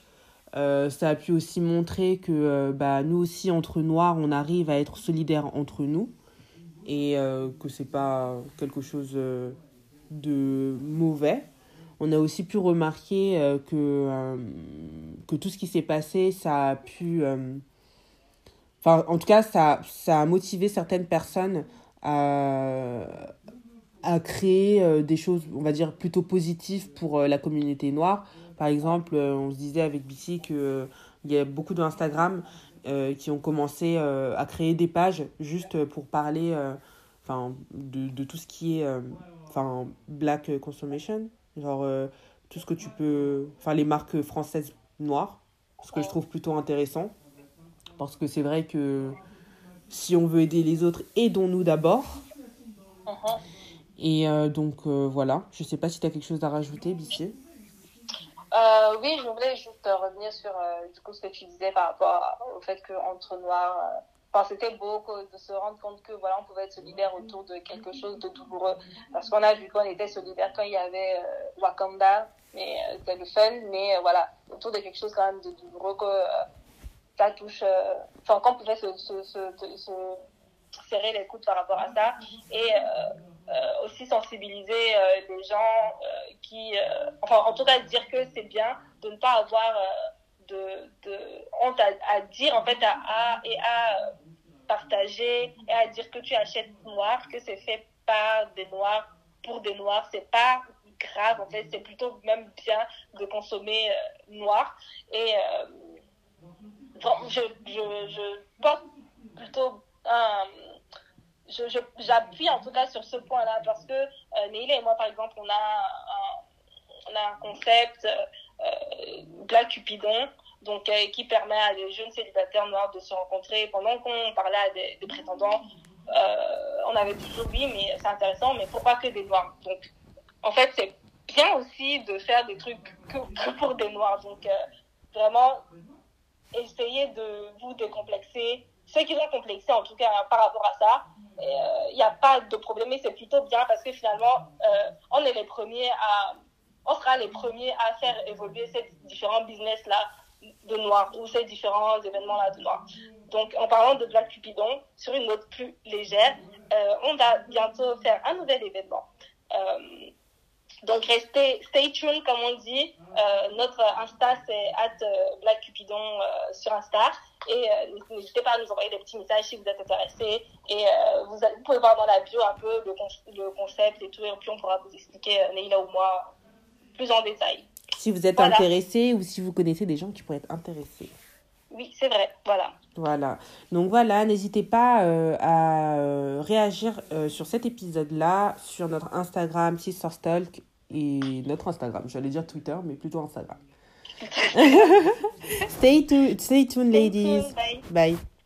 Euh, ça a pu aussi montrer que euh, bah, nous aussi, entre Noirs, on arrive à être solidaires entre nous et euh, que c'est pas quelque chose euh, de mauvais. On a aussi pu remarquer euh, que, euh, que tout ce qui s'est passé, ça a pu... Euh, Enfin, en tout cas, ça, ça a motivé certaines personnes à, à créer des choses, on va dire, plutôt positives pour la communauté noire. Par exemple, on se disait avec Bici qu'il y a beaucoup d'Instagram qui ont commencé à créer des pages juste pour parler enfin, de, de tout ce qui est enfin, black consommation, genre tout ce que tu peux... Enfin, les marques françaises noires, ce que je trouve plutôt intéressant. Parce que c'est vrai que si on veut aider les autres, aidons-nous d'abord. Uh-huh. Et euh, donc, euh, voilà. Je ne sais pas si tu as quelque chose à rajouter, Bici. Euh, oui, je voulais juste revenir sur euh, du coup, ce que tu disais par rapport au fait qu'entre Noirs... Euh, enfin, c'était beau quoi, de se rendre compte que voilà, on pouvait être solidaire autour de quelque chose de douloureux. Parce qu'on a vu qu'on était solidaire quand il y avait euh, Wakanda. Mais euh, c'était le fun. Mais euh, voilà, autour de quelque chose quand même de douloureux que... Euh, ça touche... Euh, enfin, qu'on pouvait se, se, se, se serrer les coudes par rapport à ça et euh, euh, aussi sensibiliser euh, les gens euh, qui... Euh, enfin, en tout cas, dire que c'est bien de ne pas avoir euh, de, de honte à, à dire, en fait, à, à, et à partager et à dire que tu achètes noir, que c'est fait par des noirs, pour des noirs, c'est pas... grave, en fait, c'est plutôt même bien de consommer euh, noir et... Euh, Bon, je, je, je porte plutôt un... Je, je, j'appuie en tout cas sur ce point-là parce que euh, Nayla et moi, par exemple, on a un, on a un concept euh, Black Cupidon donc, euh, qui permet à des jeunes célibataires noirs de se rencontrer. Pendant qu'on parlait à des, des prétendants, euh, on avait toujours dit, mais c'est intéressant, mais pourquoi que des noirs? Donc, en fait, c'est bien aussi de faire des trucs que, que pour des noirs. Donc, euh, vraiment... essayez de vous décomplexer, ceux qui sont complexés en tout cas hein, par rapport à ça, il euh, n'y a pas de problème et c'est plutôt bien parce que finalement euh, on est les premiers à on sera les premiers à faire évoluer ces différents business là de noirs ou ces différents événements là de noirs. Donc en parlant de Black Cupidon, sur une note plus légère, euh, on va bientôt faire un nouvel événement. Euh, Donc, restez, stay tuned, comme on dit. Euh, notre Insta, c'est arobase black cupidon euh, sur Insta. Et euh, n'hésitez pas à nous envoyer des petits messages si vous êtes intéressés. Et euh, vous, vous pouvez voir dans la bio un peu le, con- le concept et tout. Et puis, on pourra vous expliquer, euh, Nayla ou moi, plus en détail. Si vous êtes voilà. intéressé ou si vous connaissez des gens qui pourraient être intéressés. Oui, c'est vrai. Voilà. Voilà. Donc, voilà. N'hésitez pas euh, à réagir euh, sur cet épisode-là, sur notre Instagram, Sisters Talk. Et notre Instagram, j'allais dire Twitter, mais plutôt Instagram. Stay tuned, stay tuned, ladies. Bye. Bye.